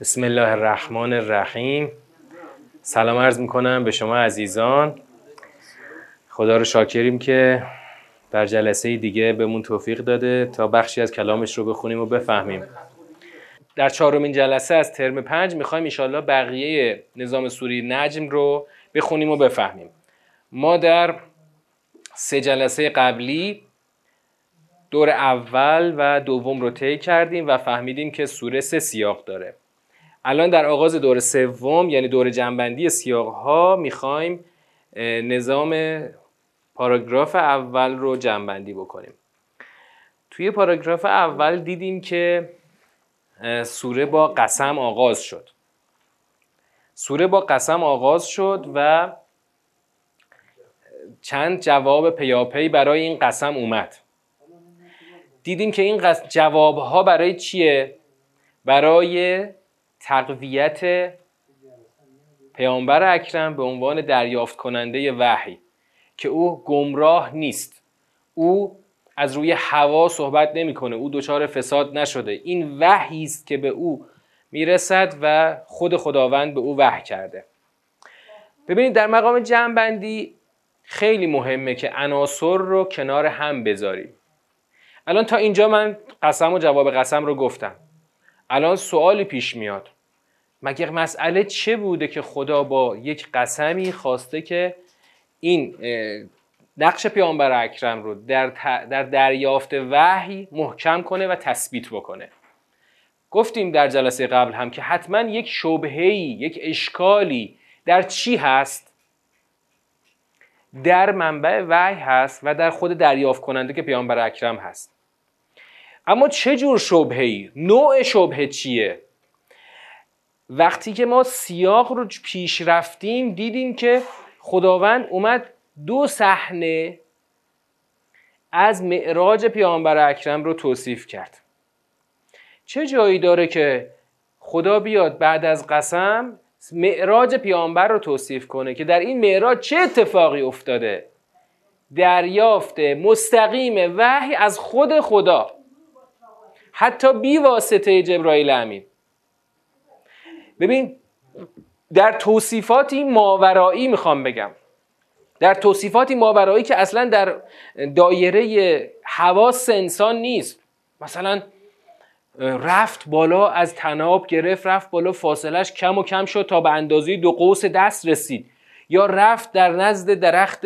بسم الله الرحمن الرحیم. سلام عرض میکنم به شما عزیزان. خدا رو شاکریم که در جلسه دیگه بهمون توفیق داده تا بخشی از کلامش رو بخونیم و بفهمیم. در چهارمین جلسه از ترم 5 میخوایم انشالله بقیه نظام سوری نجم رو بخونیم و بفهمیم. ما در 3 جلسه قبلی دور اول و دوم رو طی کردیم و فهمیدیم که سوره 3 سیاق داره. الان در آغاز دور سوم یعنی دور جنبندی سیاق‌ها میخوایم نظام پاراگراف اول رو جنبندی بکنیم. توی پاراگراف اول دیدیم که سوره با قسم آغاز شد. سوره با قسم آغاز شد و چند جواب پیاپی برای این قسم اومد. دیدیم که این جوابها برای چیه؟ برای تقویت پیامبر اکرم به عنوان دریافت کننده وحی، که او گمراه نیست، او از روی هوا صحبت نمیکنه، او دچار فساد نشده. این وحی است که به او میرسد و خود خداوند به او وحی کرده. ببینید در مقام جمع‌بندی خیلی مهمه که عناصر رو کنار هم بذاریم. الان تا اینجا من قسم و جواب قسم رو گفتم. الان سوالی پیش میاد، مگر مسئله چه بوده که خدا با یک قسمی خواسته که این نقش پیامبر اکرم رو در دریافت وحی محکم کنه و تثبیت بکنه؟ گفتیم در جلسه قبل هم که حتما یک شبهه‌ای، یک اشکالی در چی هست؟ در منبع وحی هست و در خود دریافت کننده که پیامبر اکرم هست. اما چه جور شبهه‌ای؟ نوع شبهه چیه؟ وقتی که ما سیاق رو پیش رفتیم دیدیم که خداوند اومد 2 صحنه از معراج پیامبر اکرم رو توصیف کرد. چه جایی داره که خدا بیاد بعد از قسم معراج پیامبر رو توصیف کنه که در این معراج چه اتفاقی افتاده؟ دریافت مستقیم وحی از خود خدا، حتی بی واسطه جبرائیل امین. ببین در توصیفاتی ماورایی میخوام بگم، در توصیفاتی ماورایی که اصلا در دایره حواس انسان نیست. مثلا رفت بالا از طناب گرفت، رفت بالا، فاصلش کم و کم شد تا به اندازه 2 قوس دست رسید، یا رفت در نزد درخت،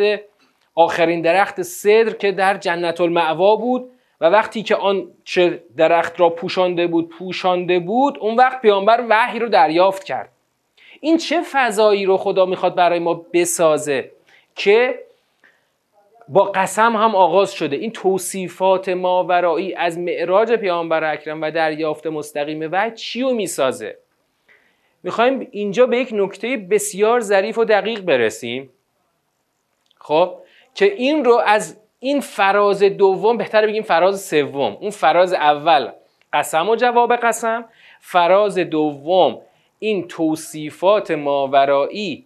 آخرین درخت سدر که در جنت المأوا بود و وقتی که آن چه درخت را پوشانده بود اون وقت پیامبر وحی رو دریافت کرد. این چه فضایی رو خدا میخواد برای ما بسازه که با قسم هم آغاز شده؟ این توصیفات ماورایی از معراج پیامبر اکرم و دریافت مستقیم وحی چی رو میسازه؟ میخوایم اینجا به یک نکته بسیار ظریف و دقیق برسیم، خب، که این رو از این فراز دوم، بهتر بگیم فراز سوم، اون فراز اول قسم و جواب قسم، فراز دوم این توصیفات ماورایی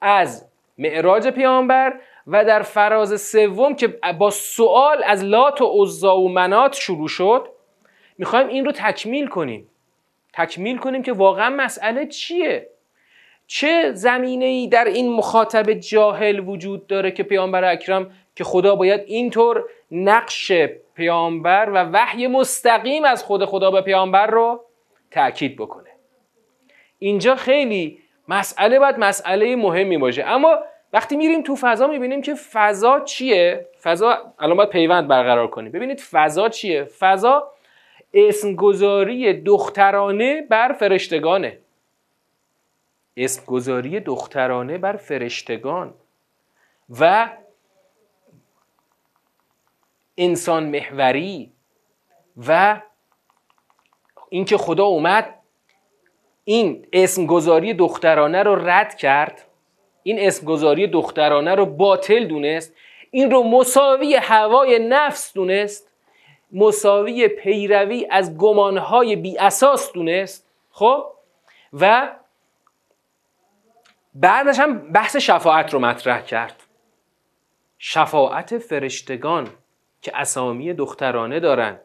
از معراج پیامبر، و در فراز سوم که با سوال از لات و عزی و منات شروع شد میخوایم این رو تکمیل کنیم که واقعا مسئله چیه؟ چه زمینه‌ای در این مخاطب جاهل وجود داره که پیامبر اکرم، که خدا باید اینطور نقش پیامبر و وحی مستقیم از خود خدا به پیامبر رو تأکید بکنه؟ اینجا خیلی مسئله باید مسئله مهمی باشه. اما وقتی میریم تو فضا میبینیم که فضا چیه؟ فضا الان باید پیوند برقرار کنیم. ببینید فضا چیه؟ فضا اسمگذاری دخترانه بر فرشتگان و انسان محوری و اینکه خدا اومد این اسمگذاری دخترانه رو رد کرد، این اسمگذاری دخترانه رو باطل دونست، این رو مساوی هوای نفس دونست، مساوی پیروی از گمانهای بی اساس دونست، خب، و بعدش هم بحث شفاعت رو مطرح کرد. شفاعت فرشتگان که اسامی دخترانه دارن.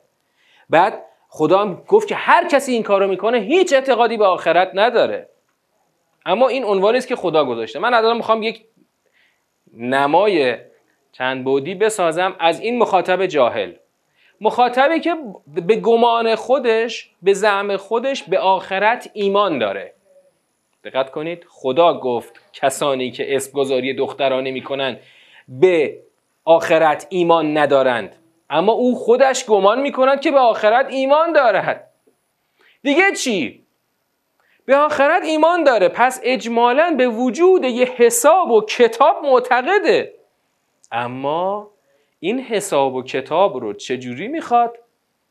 بعد خدا گفت که هر کسی این کارو میکنه هیچ اعتقادی به آخرت نداره. اما این عنوانی است که خدا گذاشته. من الان میخوام یک نمای چند بعدی بسازم از این مخاطب جاهل، مخاطبی که به گمان خودش، به زعم خودش، به آخرت ایمان داره. دقت کنید، خدا گفت کسانی که اسمگذاری دخترانه میکنن به آخرت ایمان ندارند، اما او خودش گمان میکند که به آخرت ایمان دارد. دیگه چی؟ به آخرت ایمان داره، پس اجمالاً به وجود یه حساب و کتاب معتقده. اما این حساب و کتاب رو چجوری میخواد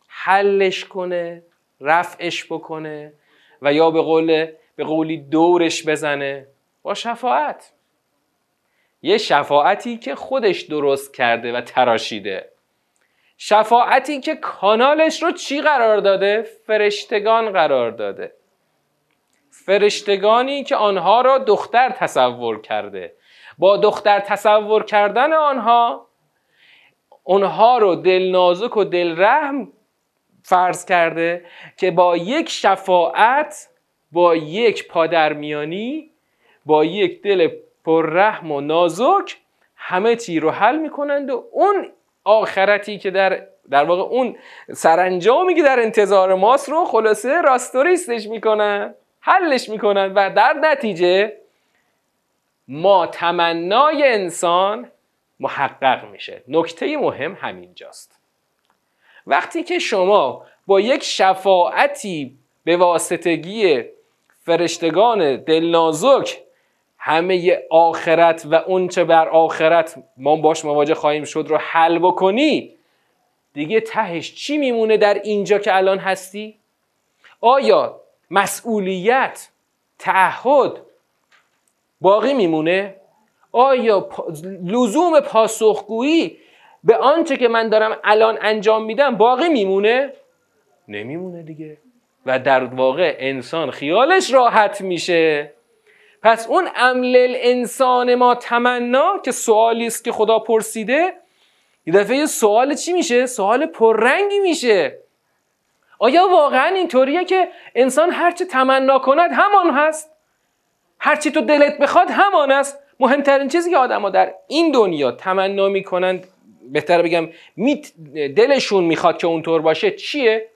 حلش کنه، رفعش بکنه و یا به قولی دورش بزنه؟ با شفاعت. یه شفاعتی که خودش درست کرده و تراشیده، شفاعتی که کانالش رو چی قرار داده؟ فرشتگان قرار داده، فرشتگانی که آنها را دختر تصور کرده، با دختر تصور کردن آنها رو دل نازک و دل رحم فرض کرده که با یک شفاعت، با یک پادرمیانی، با یک دل پر رحم و نازک همه چی رو حل میکنند و اون آخرتی که در واقع اون سرانجامی که در انتظار ماست رو خلاصه راستوریستش میکنن، حلش میکنن و در نتیجه ما تمنای انسان محقق میشه. نکته مهم همینجاست. وقتی که شما با یک شفاعتی به واسطگی فرشتگان دلنازک همه آخرت و اون چه بر آخرت ما باش مواجه خواهیم شد رو حل بکنی، دیگه تهش چی میمونه در اینجا که الان هستی؟ آیا مسئولیت، تعهد باقی میمونه؟ آیا لزوم پاسخگویی به آنچه که من دارم الان انجام میدم باقی میمونه؟ نمیمونه دیگه. و در واقع انسان خیالش راحت میشه. پس اون عمل انسان ما تمنا که سوالی است که خدا پرسیده، یه دفعه سوال چی میشه؟ سوال پررنگی میشه. آیا واقعا اینطوریه که انسان هرچی تمنا کند همان هست؟ هرچی تو دلت بخواد همان است؟ مهمترین چیزی که آدم‌ها در این دنیا تمنا میکنند، بهتر بگم دلشون میخواد که اونطور باشه، چیه؟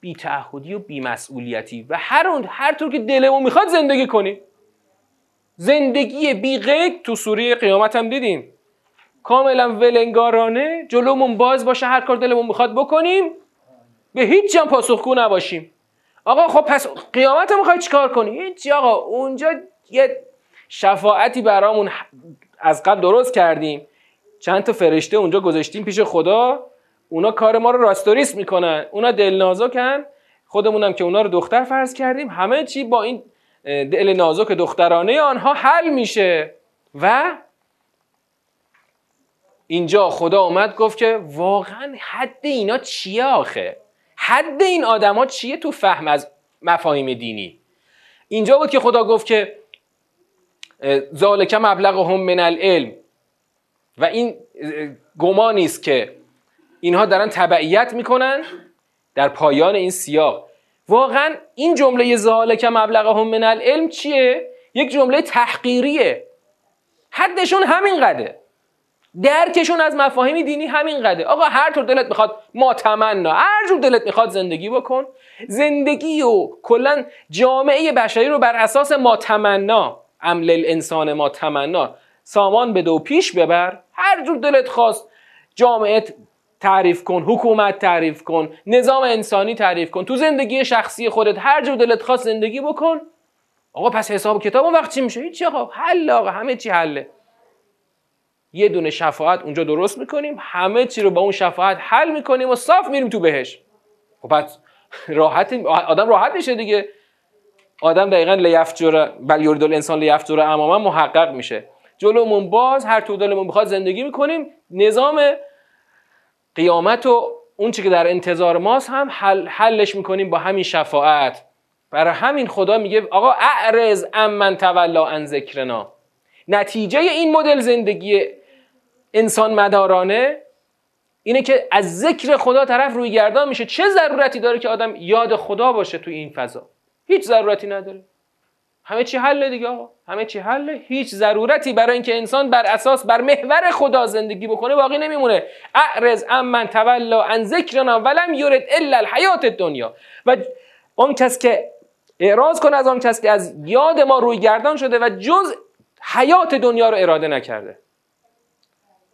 بی‌تعهدی و بی‌مسئولیتی و هر طور که دلمون میخواد زندگی کنیم. زندگی بی قید تو سوره قیامت هم دیدیم، کاملا ولنگارانه جلومون باز باشه، هر کار دلمون میخواد بکنیم، به هیچ جا پاسخگو نباشیم. آقا خب پس قیامت هم میخوای چیکار کنی؟ هیچ. آقا اونجا یه شفاعتی برامون از قبل درست کردیم، چند تا فرشته اونجا گذاشتیم پیش خدا، اونا کار ما رو راستوریست میکنن، اونا دلنازکن، خودمونم که اونا رو دختر فرض کردیم، همه چی با این دل نازک دخترانه آنها حل میشه. و اینجا خدا اومد گفت که واقعا حد اینا چیه آخه؟ حد این آدما چیه تو فهم از مفاهیم دینی؟ اینجا بود که خدا گفت که ذالک مبلغهم من العلم، و این گمانی است که اینها دارن تبعیت میکنن. در پایان این سیاق واقعا این جمله ذالک مبلغهم من العلم چیه؟ یک جمله تحقیریه. حدشون همین قده، درکشون از مفاهیم دینی همین قده. آقا هر طور دلت میخواد، ما تمنا، هر جور دلت میخواد زندگی بکن. زندگی و کلا جامعه بشری رو بر اساس ما تمنا، عمل الانسان ما تمنا، سامان بده و پیش ببر. هر جور دلت خواست جامعه تعریف کن، حکومت تعریف کن، نظام انسانی تعریف کن، تو زندگی شخصی خودت هر جور دلت خواست زندگی بکن. آقا پس حساب کتاب اون وقت چی میشه؟ هیچ. آقا حل، آقا همه چی حله. یه دونه شفاعت اونجا درست میکنیم، همه چی رو با اون شفاعت حل میکنیم و صاف میریم تو بهش. خب پس آدم راحت میشه دیگه. آدم دقیقاً لیفجر بل یرید الانسان لیفجر اماما محقق میشه. جلومون باز، هر طور دلمون بخواد زندگی میکنیم. نظام قیامت و اون چی که در انتظار ماست هم حلش میکنیم با همین شفاعت. برای همین خدا میگه آقا اعرض عمن تولا عن ذکرنا. نتیجه این مدل زندگی انسان مدارانه اینه که از ذکر خدا طرف روی گردان میشه. چه ضرورتی داره که آدم یاد خدا باشه تو این فضا؟ هیچ ضرورتی نداره. همه چی حله دیگه آقا، همه چی حله. هیچ ضرورتی برای اینکه انسان بر اساس بر محور خدا زندگی بکنه باقی نمیمونه. اعرض عمن تولا عن ذکرنا ولم یرد الا الحیات الدنیا. و اون کس که اعراض کنه از اون کس که از یاد ما روی گردان شده و جز حیات دنیا رو اراده نکرده.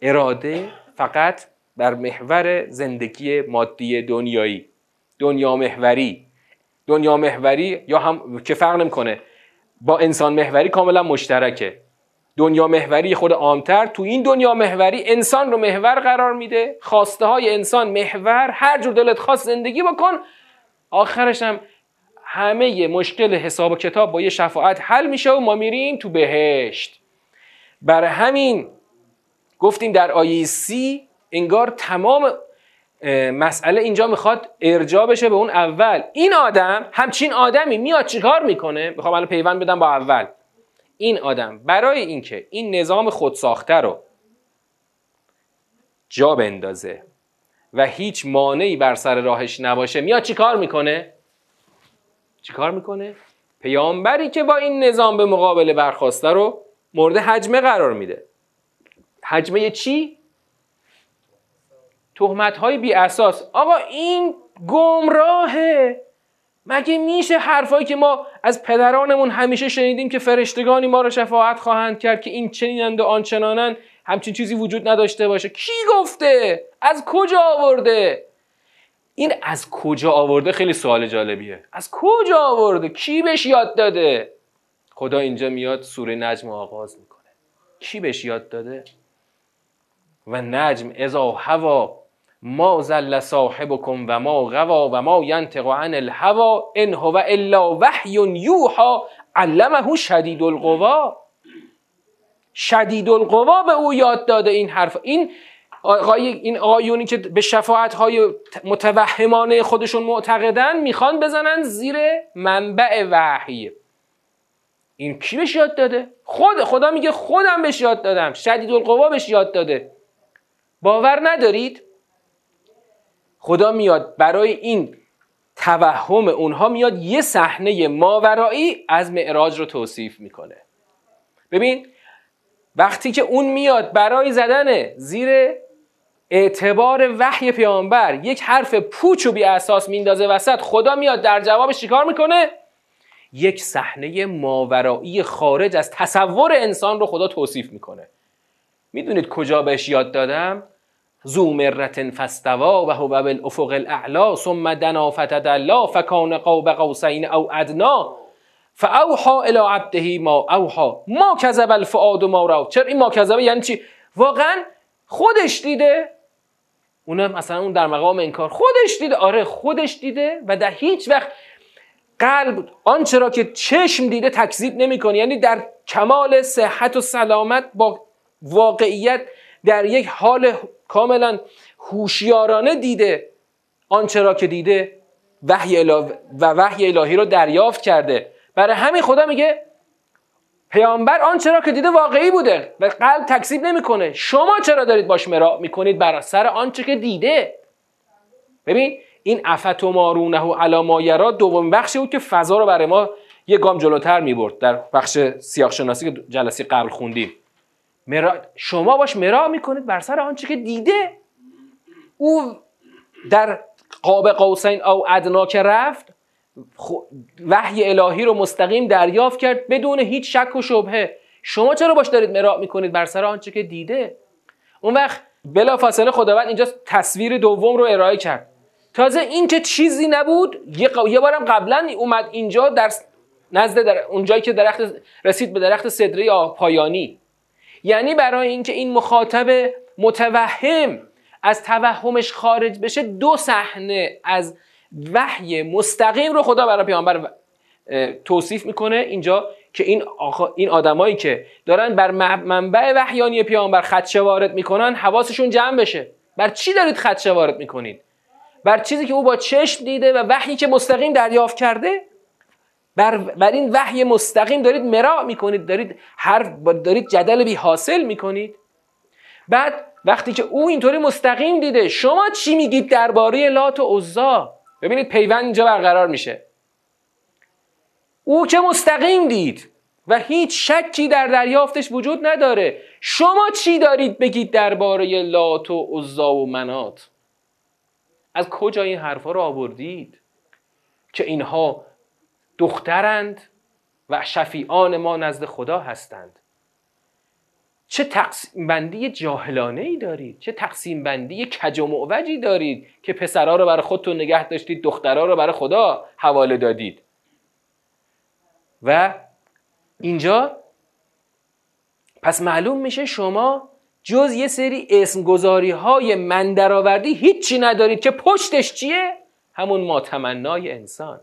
اراده فقط بر محور زندگی مادی دنیایی، دنیا محوری یا هم که فرق نمیکنه با انسان محوری، کاملا مشترکه. دنیا محوری خود عامتر، تو این دنیا محوری انسان رو محور قرار میده، خواسته های انسان محور، هر جور دلت خواست زندگی بکن، آخرش هم همه مشکل حساب و کتاب با یه شفاعت حل میشه و ما میریم تو بهشت. برای همین گفتیم در آیه 30 انگار تمام مسئله اینجا میخواد ارجاع بشه به اون اول. این آدم، همچین آدمی میاد چیکار میکنه؟ میخوام الان پیوند بدم با اول. این آدم برای اینکه این نظام خودساخته رو جا بندازه و هیچ مانعی بر سر راهش نباشه، میاد چیکار میکنه؟ پیامبری که با این نظام به مقابله برخاسته رو مورد هجمه قرار میده. هجمه چی؟ تهمت‌های بی اساس. آقا این گمراهه، مگه میشه حرفایی که ما از پدرانمون همیشه شنیدیم که فرشتگانی ما رو شفاعت خواهند کرد که این چنینند و آنچنانند، همچین چیزی وجود نداشته باشه؟ کی گفته؟ از کجا آورده؟ این از کجا آورده خیلی سوال جالبیه. از کجا آورده؟ کی بهش یاد داده؟ خدا اینجا میاد سوره نجم آغاز میکنه. کی بهش یاد داده؟ و نجم اذا هوا ما زل صاحبكم و ما غوا و ما ينطق عن الهوا ان هو الا وحی یوحى علمه شدید القوا. شدید القوا به او یاد داده این حرف. این آقایونی که به شفاعت‌های متوهمانه خودشون معتقدن میخوان بزنن زیر منبع وحی. این کی بهش یاد داده؟ خدا میگه خودم بهش یاد دادم. شدید القوا بهش یاد داده. باور ندارید؟ خدا میاد برای این توهم اونها میاد یه صحنه ماورایی از معراج رو توصیف میکنه. ببین وقتی که اون میاد برای زدن زیر اعتبار وحی پیامبر یک حرف پوچ و بی اساس میندازه وسط، خدا میاد در جوابش چیکار میکنه؟ یک صحنه ماورایی خارج از تصور انسان رو خدا توصیف میکنه. میدونید کجا بهش یاد دادم؟ ذو مرة فاستوى و هو بالافق الاعلی ثم دنا فتدلى فکان قاب قوسین او ادنی فاوحى الى عبده ما اوحى ما کذب الفؤاد ما رأى. چرا این ما کذب یعنی چی؟ واقعا خودش دیده. اونم مثلا اون در مقام انکار، خودش دیده. آره خودش دیده. و در هیچ وقت قلب آنچه را که چشم دیده تکذیب نمی‌کنه، یعنی در کمال صحت و سلامت با واقعیت در یک حال کاملا هوشیارانه دیده. آنچه را که دیده وحی الهی رو دریافت کرده. برای همین خدا میگه پیامبر آنچه را که دیده واقعی بوده و قلب تکذیب نمیکنه. شما چرا دارید باش مراء میکنید بر اثر آنچه که دیده؟ ببین این افتمارونه علی ما یری دومین بخشی بود که فضا رو برای ما یه گام جلوتر میبرد. در بخش سیاق شناسی که جلسه قبل خوندیم، شما باش مراء میکنید بر سر آنچه که دیده. او در قاب قوسین او ادنا که رفت، وحی الهی رو مستقیم دریافت کرد بدون هیچ شک و شبهه. شما چرا باش دارید مراء میکنید بر سر آنچه که دیده؟ اون وقت بلافاصله خداوند اینجا تصویر دوم رو ارائه کرد. تازه این که چیزی نبود، یه بارم قبلا اومد اینجا در نزد اونجایی که درخت رسید به درخت سدره یا پایانی. یعنی برای اینکه این مخاطب متوهم از توهمش خارج بشه، دو صحنه از وحی مستقیم رو خدا برای پیامبر توصیف میکنه اینجا که این آدمایی که دارن بر منبع وحیانی پیامبر خدشه وارد میکنن حواسشون جمع بشه. بر چی دارید خدشه وارد میکنید؟ بر چیزی که او با چشم دیده و وحیی که مستقیم دریافت کرده. بر این وحی مستقیم دارید مراء میکنید، دارید جدل بی حاصل میکنید. بعد وقتی که او اینطوری مستقیم دیده شما چی میگید درباره لات و عزی؟ ببینید پیوند اینجا برقرار میشه. او که مستقیم دید و هیچ شکی در دریافتش وجود نداره، شما چی دارید بگید درباره لات و عزی و منات؟ از کجا این حرفا رو آوردید که اینها دخترند و شفیعان ما نزد خدا هستند؟ چه تقسیم بندی جاهلانه ای دارید، چه تقسیم بندی کج و معوجی دارید که پسرها رو برای خودتون نگه داشتید، دخترها رو برای خدا حواله دادید. و اینجا پس معلوم میشه شما جز یه سری اسمگذاری های من درآوردی هیچی ندارید که پشتش چیه؟ همون ماتمنای انسان.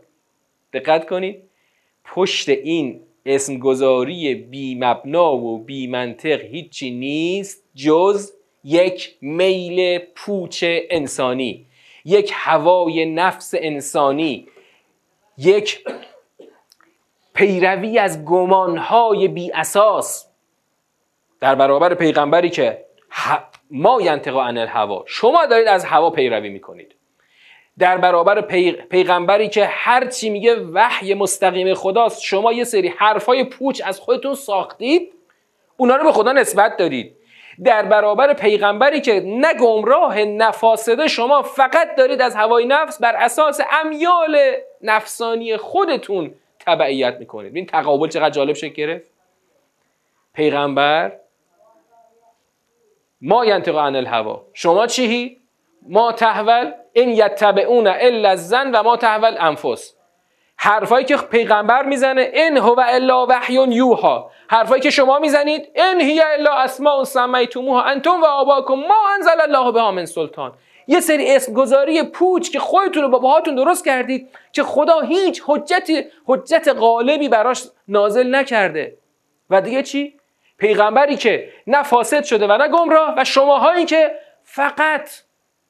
دقت کنید، پشت این اسمگذاری بی مبنا و بی منطق هیچی نیست جز یک میل پوچ انسانی، یک هوای نفس انسانی، یک پیروی از گمانهای بی اساس در برابر پیغمبری که ما ینطق عن الهوا، شما دارید از هوا پیروی میکنید، در برابر پیغمبری که هر چی میگه وحی مستقیم خداست، شما یه سری حرفای پوچ از خودتون ساختید اونا رو به خدا نسبت دارید، در برابر پیغمبری که نه گمراه نه فاسده، شما فقط دارید از هوای نفس بر اساس امیال نفسانی خودتون تبعیت میکنید. این تقابل چقدر جالب شکل گرفت. پیغمبر ما ینطق عن الهوا، شما چیهی؟ ما تحول این یتبعون الا الظن و ما تحول انفس. حرفایی که پیغمبر میزنه این هو الا وحی یوحی، حرفایی که شما میزنید این هی الا اسماء سمیتموها انتم و آباکم ما انزل الله بها من سلطان، یه سری اسمگذاری پوچ که خودتون و باباهاتون درست کردید که خدا هیچ حجت غالبی براش نازل نکرده. و دیگه چی؟ پیغمبری که نه فاسد شده و نه گمراه، و شماهایی که فقط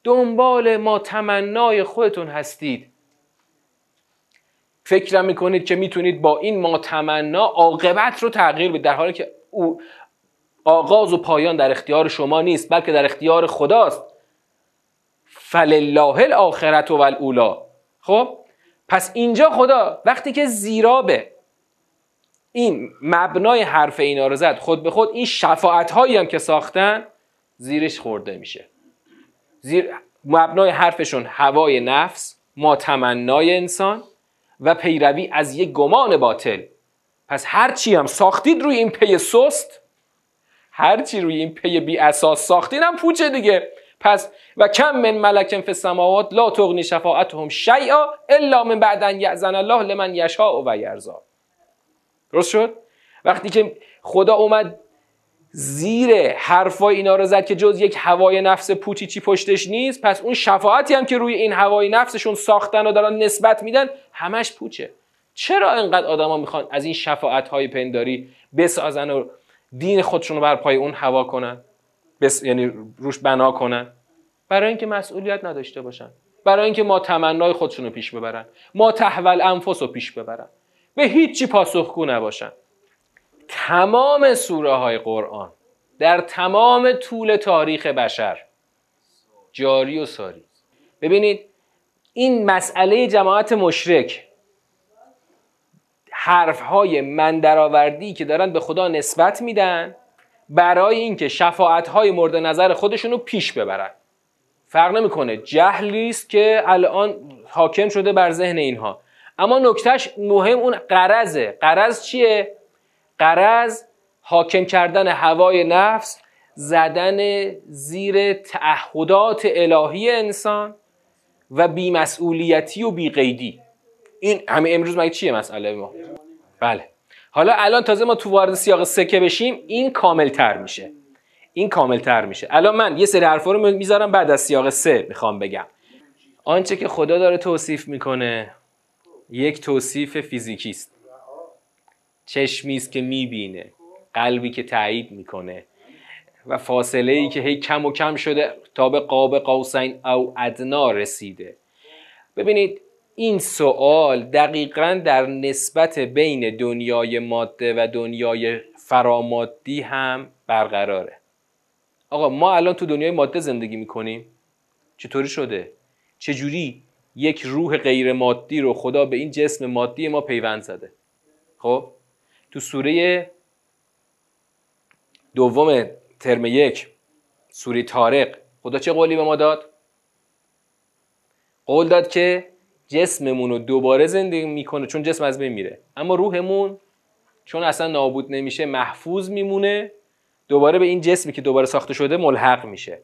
دنبال ما تمنای خودتون هستید. فکر میکنید که میتونید با این ما تمنا عاقبت رو تغییر بدید، در حالی که او آغاز و پایان در اختیار شما نیست بلکه در اختیار خداست. فلله الاخرت و الاولی. خب پس اینجا خدا وقتی که زیرابه این مبنای حرف اینا رو زد، خود به خود این شفاعت هایی هم که ساختن زیرش خورده میشه. زیر مبنای حرفشون هوای نفس، ماتمنای انسان و پیروی از یک گمان باطل. پس هر چی هم ساختید روی این پی سست، هر چی روی این پی بی اساس ساختید هم پوچه دیگه. پس و کم من ملک فی السماوات لا تغنی شفاعتهم شیئا الا من بعد ان یأذن الله لمن یشاء و یرضی. درست شد؟ وقتی که خدا اومد زیر حرفای اینا رو زد که جز یک هوای نفس پوچی چی پشتش نیست، پس اون شفاعتی هم که روی این هوای نفسشون ساختن و دارن نسبت میدن همش پوچه. چرا اینقدر آدما میخوان از این شفاعت‌های پنداری بسازن و دین خودشون رو بر پای اون هوا کنن، یعنی روش بنا کنن؟ برای اینکه مسئولیت نداشته باشن، برای اینکه ما تمنای خودشون رو پیش ببرن، ما تحول انفس رو پیش ببرن، به هیچ چی پاسخگو نباشن. تمام سوره های قرآن در تمام طول تاریخ بشر جاری و ساری. ببینید این مسئله جماعت مشرک، حرف های من درآوردی که دارن به خدا نسبت میدن برای اینکه شفاعت های مورد نظر خودشونو پیش ببرن. فرق نمیکنه، جهلی است که الان حاکم شده بر ذهن اینها. اما نکتهش مهم اون غرضه. غرض چیه؟ غرض حاکم کردن هوای نفس، زدن زیر تعهدات الهی انسان و بیمسئولیتی و بیقیدی. این همه امروز مگه چیه مسئله ما؟ بله. حالا الان تازه ما تو وارد سیاق سکه بشیم این کاملتر میشه. الان من یه سری حرفا رو میذارم بعد از سیاق سه میخوام بگم. آنچه که خدا داره توصیف میکنه یک توصیف فیزیکی است. چشمی است که میبینه، قلبی که تایید میکنه و فاصله ای که هی کم و کم شده تا به قاب قوسین او ادنا رسیده. ببینید این سوال دقیقاً در نسبت بین دنیای ماده و دنیای فرامادی هم برقراره. آقا ما الان تو دنیای ماده زندگی میکنیم. چطوری شده؟ چجوری یک روح غیر مادی رو خدا به این جسم مادی ما پیوند زده؟ خب تو سوره دوم ترم یک، سوره طارق، خدا چه قولی به ما داد؟ قول داد که جسممون رو دوباره زندگی میکنه، چون جسم از بین میره، اما روحمون چون اصلا نابود نمیشه، محفوظ میمونه، دوباره به این جسمی که دوباره ساخته شده ملحق میشه.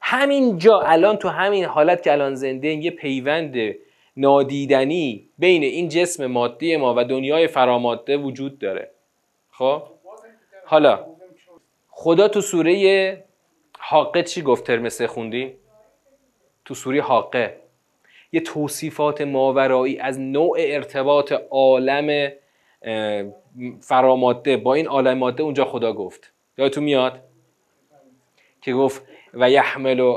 همین جا الان تو همین حالت که الان زنده، یه پیوند نادیدنی بین این جسم مادی ما و دنیای فراماده وجود داره. خب حالا خدا تو سوره حاقه چی گفت؟ ترم سه خوندی؟ تو سوره حاقه یه توصیفات ماورایی از نوع ارتباط عالم فراماده با این عالم ماده اونجا خدا گفت. یادتون میاد که گفت و یحمل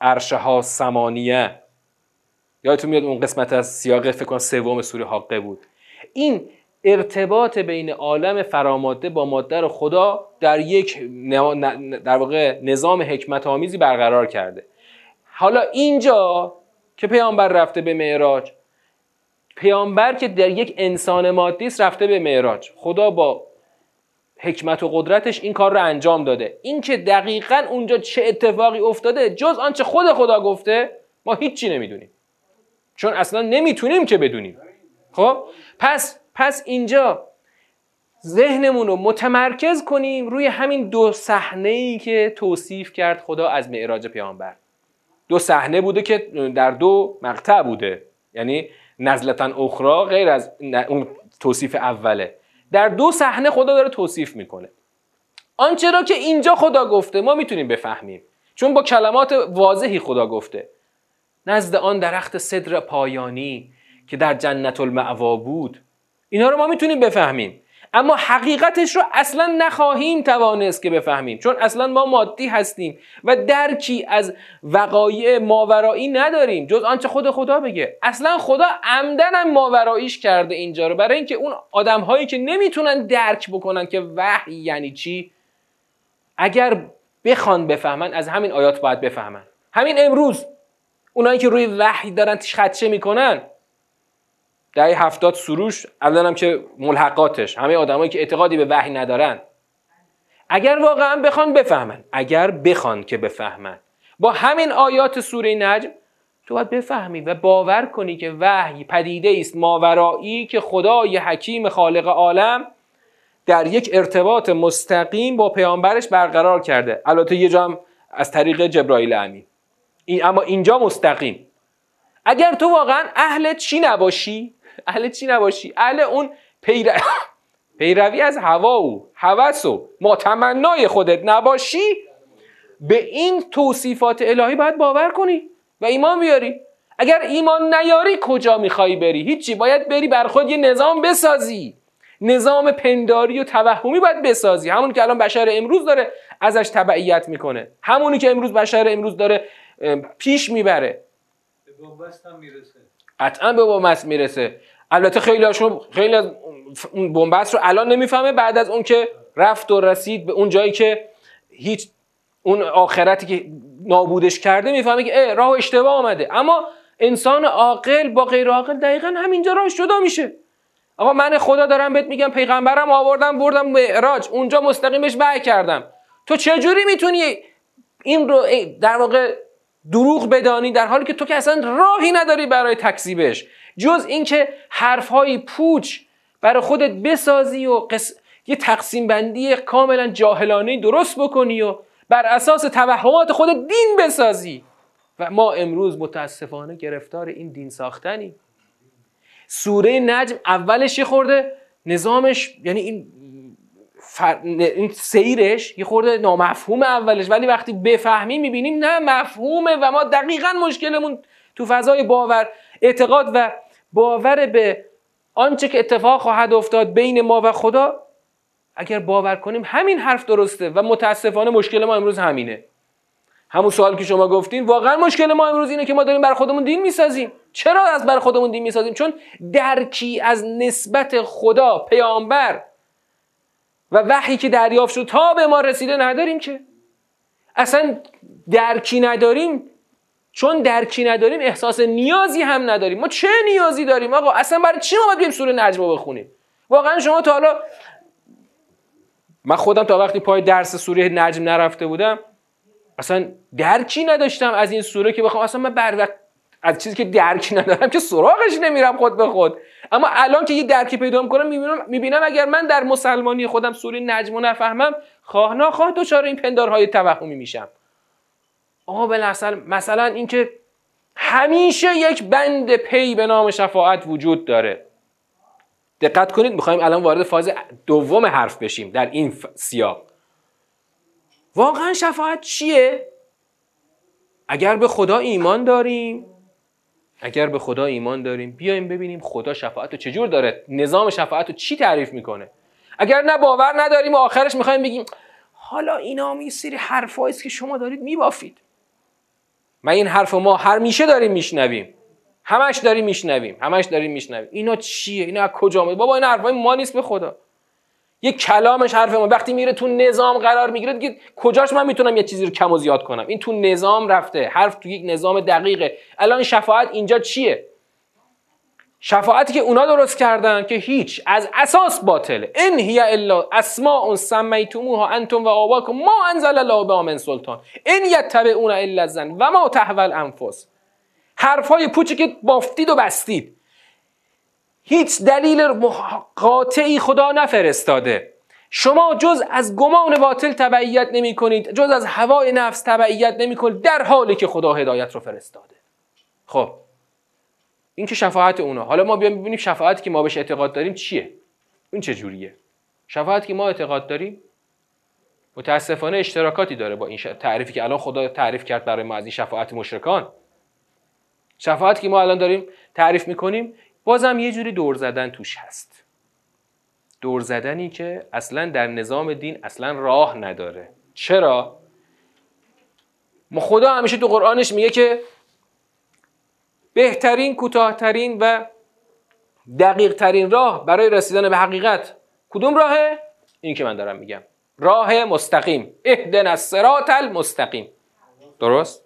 عرشها ثمانیه؟ یادتون میاد اون قسمت از سیاق فکر کنم سوم سوره حاقه بود. این ارتباط بین عالم فراماده با ماده رو خدا در یک در واقع نظام حکمت آمیزی برقرار کرده. حالا اینجا که پیامبر رفته به معراج، پیامبر که در یک انسان مادی است رفته به معراج، خدا با حکمت و قدرتش این کار رو انجام داده. این که دقیقاً اونجا چه اتفاقی افتاده جز آنچه خود خدا گفته ما هیچی نمیدونیم، چون اصلا نمیتونیم که بدونیم. خب پس اینجا ذهنمون رو متمرکز کنیم روی همین دو صحنه‌ای که توصیف کرد خدا از معراج پیامبر. دو صحنه بوده که در دو مقطع بوده، یعنی نزلتن اخرى غیر از اون توصیف اوله. در دو صحنه خدا داره توصیف میکنه. آنچه را که اینجا خدا گفته ما میتونیم بفهمیم، چون با کلمات واضحی خدا گفته. نزد آن درخت سدر پایانی که در جنت المأوا بود، اینا رو ما میتونیم بفهمیم، اما حقیقتش رو اصلا نخواهیم توانست که بفهمیم، چون اصلا ما مادی هستیم و درکی از وقایع ماورایی نداریم جز آنچه خود خدا بگه. اصلا خدا عمدن هم ماوراییش کرده اینجا رو، برای اینکه اون آدمهایی که نمیتونن درک بکنن که وحی یعنی چی، اگر بخوان بفهمن از همین آیات باید بفهمن. همین امروز اونایی که روی وحی دارن خدشه میکنن، دهه 70 سروش، الان هم که ملحقاتش، همه آدمایی که اعتقادی به وحی ندارن، اگر واقعا بخوان بفهمن، اگر بخوان که بفهمن، با همین آیات سوره نجم تو باید بفهمی و باور کنی که وحی پدیده است ماورایی که خدای حکیم خالق عالم در یک ارتباط مستقیم با پیامبرش برقرار کرده. البته یه جا هم از طریق جبرائیل امین، اما اینجا مستقیم. اگر تو واقعا اهل چی نباشی، اهل اون پیروی از هوا و هوس و ماتمنای خودت نباشی، به این توصیفات الهی باید باور کنی و ایمان بیاری. اگر ایمان نیاری کجا میخوایی بری؟ هیچی. باید بری بر خود یه نظام بسازی، نظام پنداری و توهمی باید بسازی، همون که الان بشر امروز داره ازش تبعیت میکنه، همونی که امروز بشر امروز داره پیش میبره. به بنبست هم میرسه، قطعا به بنبست میرسه. البته خیلی از اون بنبست رو الان نمیفهمه، بعد از اون که رفت و رسید به اون جایی که هیچ اون آخرتی که نابودش کرده میفهمه که اه راه اشتباه آمده. اما انسان عاقل با غیر عاقل دقیقا همینجا راهش جدا میشه. آقا من خدا دارم بهت میگم پیغمبرم آوردم بردم معراج، اونجا مستقیمش وحی کردم، تو چجوری میتونی این رو در واقع دروغ بدانی، در حالی که تو که اصلا راهی نداری برای تکذیبش جز اینکه حرفهای پوچ برای خودت بسازی و یه تقسیم بندی کاملا جاهلانه درست بکنی و بر اساس توهمات خودت دین بسازی. و ما امروز متاسفانه گرفتار این دین ساختنی. سوره نجم اولش یه خورده نظامش، یعنی این سیرش یه خورده نامفهوم اولش، ولی وقتی بفهمیم میبینیم نه مفهومه. و ما دقیقاً مشکلمون تو فضای باور، اعتقاد و باور به آنچه که اتفاق خواهد افتاد بین ما و خدا، اگر باور کنیم همین حرف درسته. و متاسفانه مشکل ما امروز همینه. همون سوال که شما گفتین، واقعاً مشکل ما امروز اینه که ما داریم بر خودمون دین میسازیم. چرا از بر خودمون دین میسازیم؟ چون درکی از نسبت خدا، پیامبر و وحی که دریافت شد تا به ما رسیده نداریم. که اصلا درکی نداریم. چون درکی نداریم احساس نیازی هم نداریم. ما چه نیازی داریم آقا؟ اصلا برای چی ما باید بریم سوره نجم رو بخونیم؟ واقعا شما تا حالا، من خودم تا وقتی پای درس سوره نجم نرفته بودم اصلا درکی نداشتم از این سوره که بخوام، اصلا من بر وقت از چیزی که درکی ندارم که سراغش نمیرم خود به خود. اما الان که یه درکی پیدا میکنم میبینم اگر من در مسلمانی خودم سوره نجم رو نفهمم خواه ناخواه دچار این پندارهای توهمی میشم. آقا بالاخره مثلا اینکه همیشه یک بند پی به نام شفاعت وجود داره. دقت کنید، میخوایم الان وارد فاز دوم حرف بشیم در این سیاق. واقعا شفاعت چیه؟ اگر به خدا ایمان داریم، بیایم ببینیم خدا شفاعت رو چجور داره، نظام شفاعت رو چی تعریف میکنه. اگر نه باور نداریم و آخرش میخوایم بگیم حالا اینا هم یه سری حرفایی است که شما دارید میبافید. ما این حرف ما همیشه داریم میشنویم، همش داریم میشنویم. اینا چیه؟ اینا از کجا میاد؟ بابا این حرفای ما نیست به خدا. یک کلامش حرف ما. وقتی میره تو نظام قرار میگیره دیگه کجاش من میتونم یه چیزی رو کم و زیاد کنم؟ این تو نظام رفته، حرف تو یک نظام دقیقه. الان شفاعت اینجا چیه؟ شفاعتی که اونا درست کردن که هیچ، از اساس باطله. ان هی الا اسماء سمیتموها انتم و آباکم ما انزل الله بها من سلطان ان یتبعون الا الظن و ما تهوی الانفس. حرفای پوچی که بافتید و بستید. هیچ دلیل قاطعی خدا نفرستاده. شما جز از گمان باطل تبعیت نمی کنید، جز از هوای نفس تبعیت نمی کنید، در حالی که خدا هدایت رو فرستاده. خب این که شفاعت اونا. حالا ما بیایم ببینیم شفاعتی که ما بهش اعتقاد داریم چیه؟ این چه جوریه؟ شفاعتی که ما اعتقاد داریم متاسفانه اشتراکاتی داره با این تعریفی که الان خدا تعریف کرد برای ما از این شفاعت مشرکان. شفاعتی که ما الان داریم تعریف می‌کنیم بازم یه جوری دور زدن توش هست. دور زدنی که اصلا در نظام دین اصلا راه نداره. چرا؟ خدا همیشه تو قرآنش میگه که بهترین، کوتاهترین و دقیقترین راه برای رسیدن به حقیقت کدوم راهه؟ این که من دارم میگم، راه مستقیم. اهدنا الصراط المستقیم. درست؟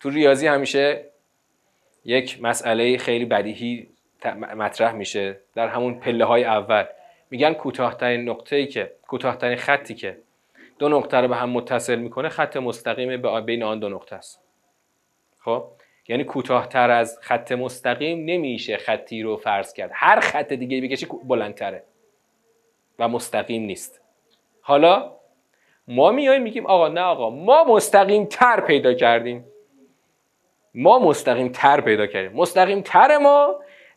تو ریاضی همیشه یک مسئله خیلی بدیهی مطرح میشه در همون پله های اول. میگن کوتاهترین نقطه‌ای که کوتاهترین خطی که دو نقطه رو به هم متصل میکنه خط مستقیم بین آن دو نقطه است. خب یعنی کوتاهتر از خط مستقیم نمیشه خطی رو فرض کرد. هر خط دیگه بکشی بلندتره و مستقیم نیست. حالا ما میایم میگیم آقا نه آقا ما مستقیم تر پیدا کردیم. مستقیم تر ما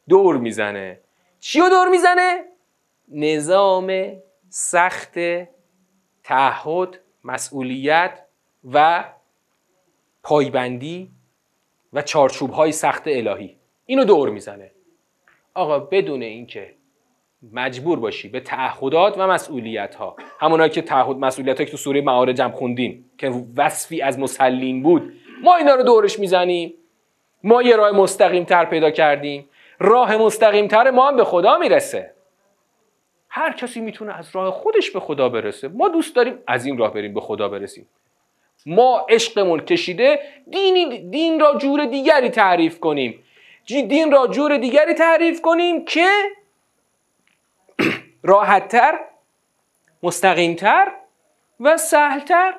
دور میزنه. چیو دور میزنه؟ نظام سخت تعهد، مسئولیت و پایبندی و چارچوب‌های سخت الهی. اینو دور میزنه. آقا بدون اینکه مجبور باشی به تعهدات و مسئولیت‌ها، همونایی که تعهد مسئولیت‌ها که تو سوره معارج هم خوندیم که وصفی از مسلمین بود، ما اینا رو دورش میزنیم. ما یه راه مستقیم تر پیدا کردیم. راه مستقیم تر ما هم به خدا میرسه. هر کسی میتونه از راه خودش به خدا برسه. ما دوست داریم از این راه بریم به خدا برسیم. ما عشقمون کشیده دین را جور دیگری تعریف کنیم. که راحت‌تر، مستقیم‌تر و سهل‌تر.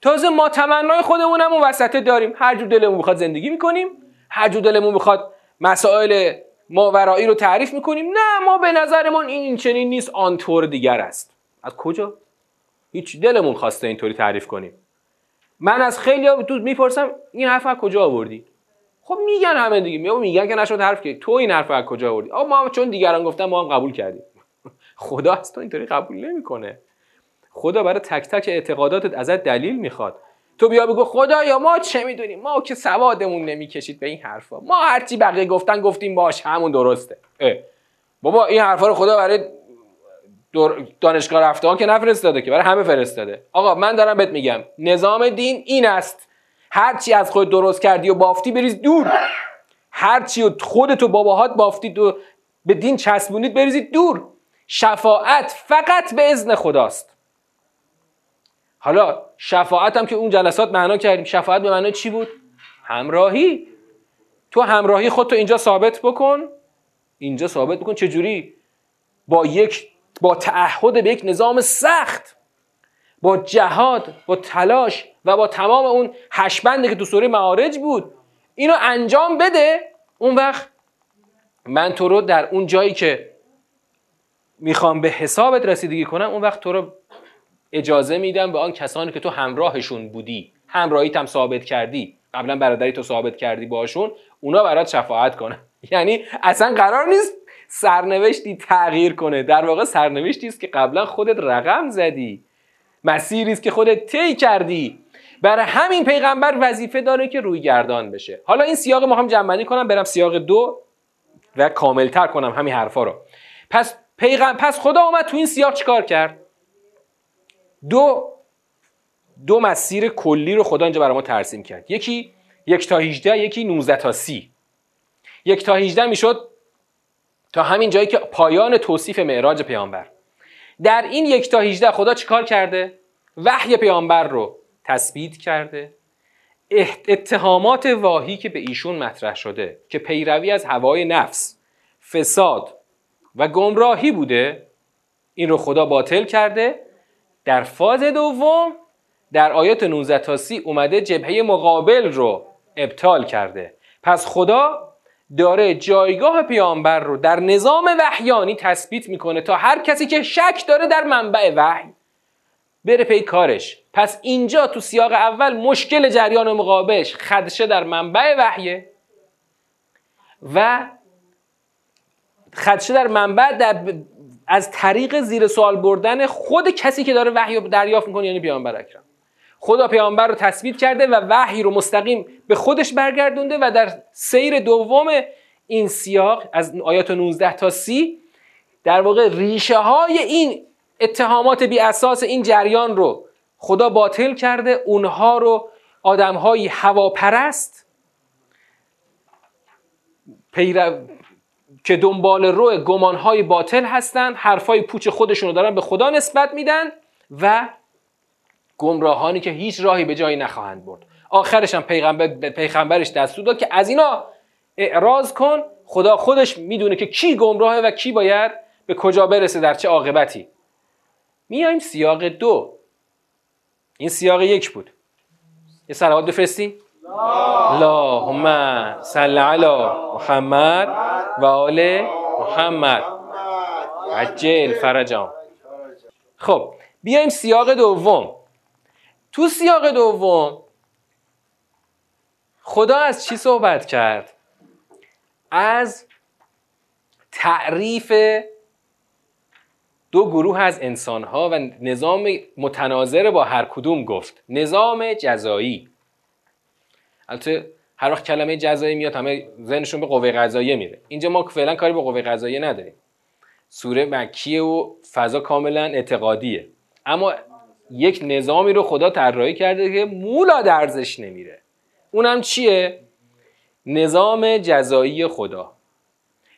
تازه ما تمنای خودمونم اون وسطه داریم. هر جور دلمون بخواد زندگی میکنیم، هر جور دلمون بخواد مسائل ماورایی رو تعریف میکنیم. نه، ما به نظرمون این چنین نیست، آنطور دیگر است. از کجا؟ هیچ، دلمون خواسته اینطوری تعریف کنیم. من از خیلی‌ها میپرسم این حرف از کجا آوردی؟ خب میگن همه دیگه، میگن که نشد حرف که تو این حرف از کجا آوردی؟ آ ما چون دیگران گفتن ما هم قبول کردیم. خدا از تو اینطوری قبول نمیکنه. خدا برای تک تک اعتقاداتت ازت دلیل میخواد. تو بیا بگو خدایا ما چه میدونیم، ما که سوادمون نمیکشید به این حرفا، ما هرچی بقیه گفتن گفتیم باش همون درسته. بابا این حرفا رو خدا برای دانشگاه رفته ها که نفرستاده، که برای همه فرستاده. آقا من دارم بهت میگم نظام دین این است، هرچی از خود درست کردی و بافتی بریز دور. هرچی خودت و باباهات بافتید و به دین چسبونید بریزید دور. شفاعت فقط به اذن خداست. حالا شفاعت هم که اون جلسات معنا کردیم، شفاعت به معنای چی بود؟ همراهی. تو همراهی خودتو اینجا ثابت بکن، اینجا ثابت بکن. چجوری؟ با تعهد به یک نظام سخت، با جهاد، با تلاش و با تمام اون هشبنده که تو سوره معارج بود، اینو انجام بده. اون وقت من تو رو در اون جایی که میخوام به حسابت رسیدگی کنم، اون وقت تو رو اجازه میدم به آن کسانی که تو همراهشون بودی، همراهیت هم ثابت کردی، قبلا برادری تو ثابت کردی باشون، اونا برات شفاعت کنن. یعنی اصلا قرار نیست سرنوشتی تغییر کنه، در واقع سرنوشتی است که قبلا خودت رقم زدی، مسیری است که خودت طی کردی. برای همین پیغمبر وظیفه داره که رویگردان بشه. حالا این سیاق ما هم جمع بندی کنم، برم سیاق دو و کاملتر کنم همین حرفا رو. پس خدا اومد تو این سیاق چیکار کرد؟ دو مسیر کلی رو خدا اینجا برای ما ترسیم کرد. یکی 1 تا 18، یکی 19 تا 30. 1 تا 18 میشد تا همین جایی که پایان توصیف معراج پیامبر. در این 1 تا 18 خدا چیکار کرده؟ وحی پیامبر رو تثبیت کرده، اتهامات واهی که به ایشون مطرح شده که پیروی از هوای نفس، فساد و گمراهی بوده، این رو خدا باطل کرده. در فاز دوم در آیات 19 تا 30 اومده جبهه مقابل رو ابطال کرده. پس خدا داره جایگاه پیامبر رو در نظام وحیانی تثبیت میکنه تا هر کسی که شک داره در منبع وحی بره پی کارش. پس اینجا تو سیاق اول مشکل جریان مقابلش خدشه در منبع وحیه و خدشه در منبع از طریق زیر سوال بردن خود کسی که داره وحی رو دریافت میکنه، یعنی پیامبر اکرم. خدا پیامبر رو تثبیت کرده و وحی رو مستقیم به خودش برگردونده و در سیر دوم این سیاق از آیات 19 تا 30 در واقع ریشه های این اتهامات بی اساس این جریان رو خدا باطل کرده. اونها رو آدم‌های هواپرست که دنبال رو گمان‌های باطل هستن، حرفای پوچ خودشون رو دارن به خدا نسبت میدن و گمراهانی که هیچ راهی به جایی نخواهند برد. آخرش هم پیغمبرش دستور داد که از اینا اعراض کن. خدا خودش میدونه که کی گمراهه و کی باید به کجا برسه، در چه عاقبتی. میایم سیاق دو. این سیاق یک بود. یه صلوات بفرستی؟ اللهم صل علی محمد و آل محمد عجل فرجهم. خب بیایم سیاق دوم. تو سیاق دوم خدا از چی صحبت کرد؟ از تعریف دو گروه از انسانها و نظام متناظر با هر کدوم گفت. نظام جزایی. البته هر وقت کلمه جزایی میاد همه ذهنشون به قوه قضاییه میره. اینجا ما فعلا کاری به قوه قضاییه نداریم. سوره مکیه و فضا کاملا اعتقادیه. اما یک نظامی رو خدا طراحی کرده که مولا درزش نمیره. اونم چیه؟ نظام جزایی خدا.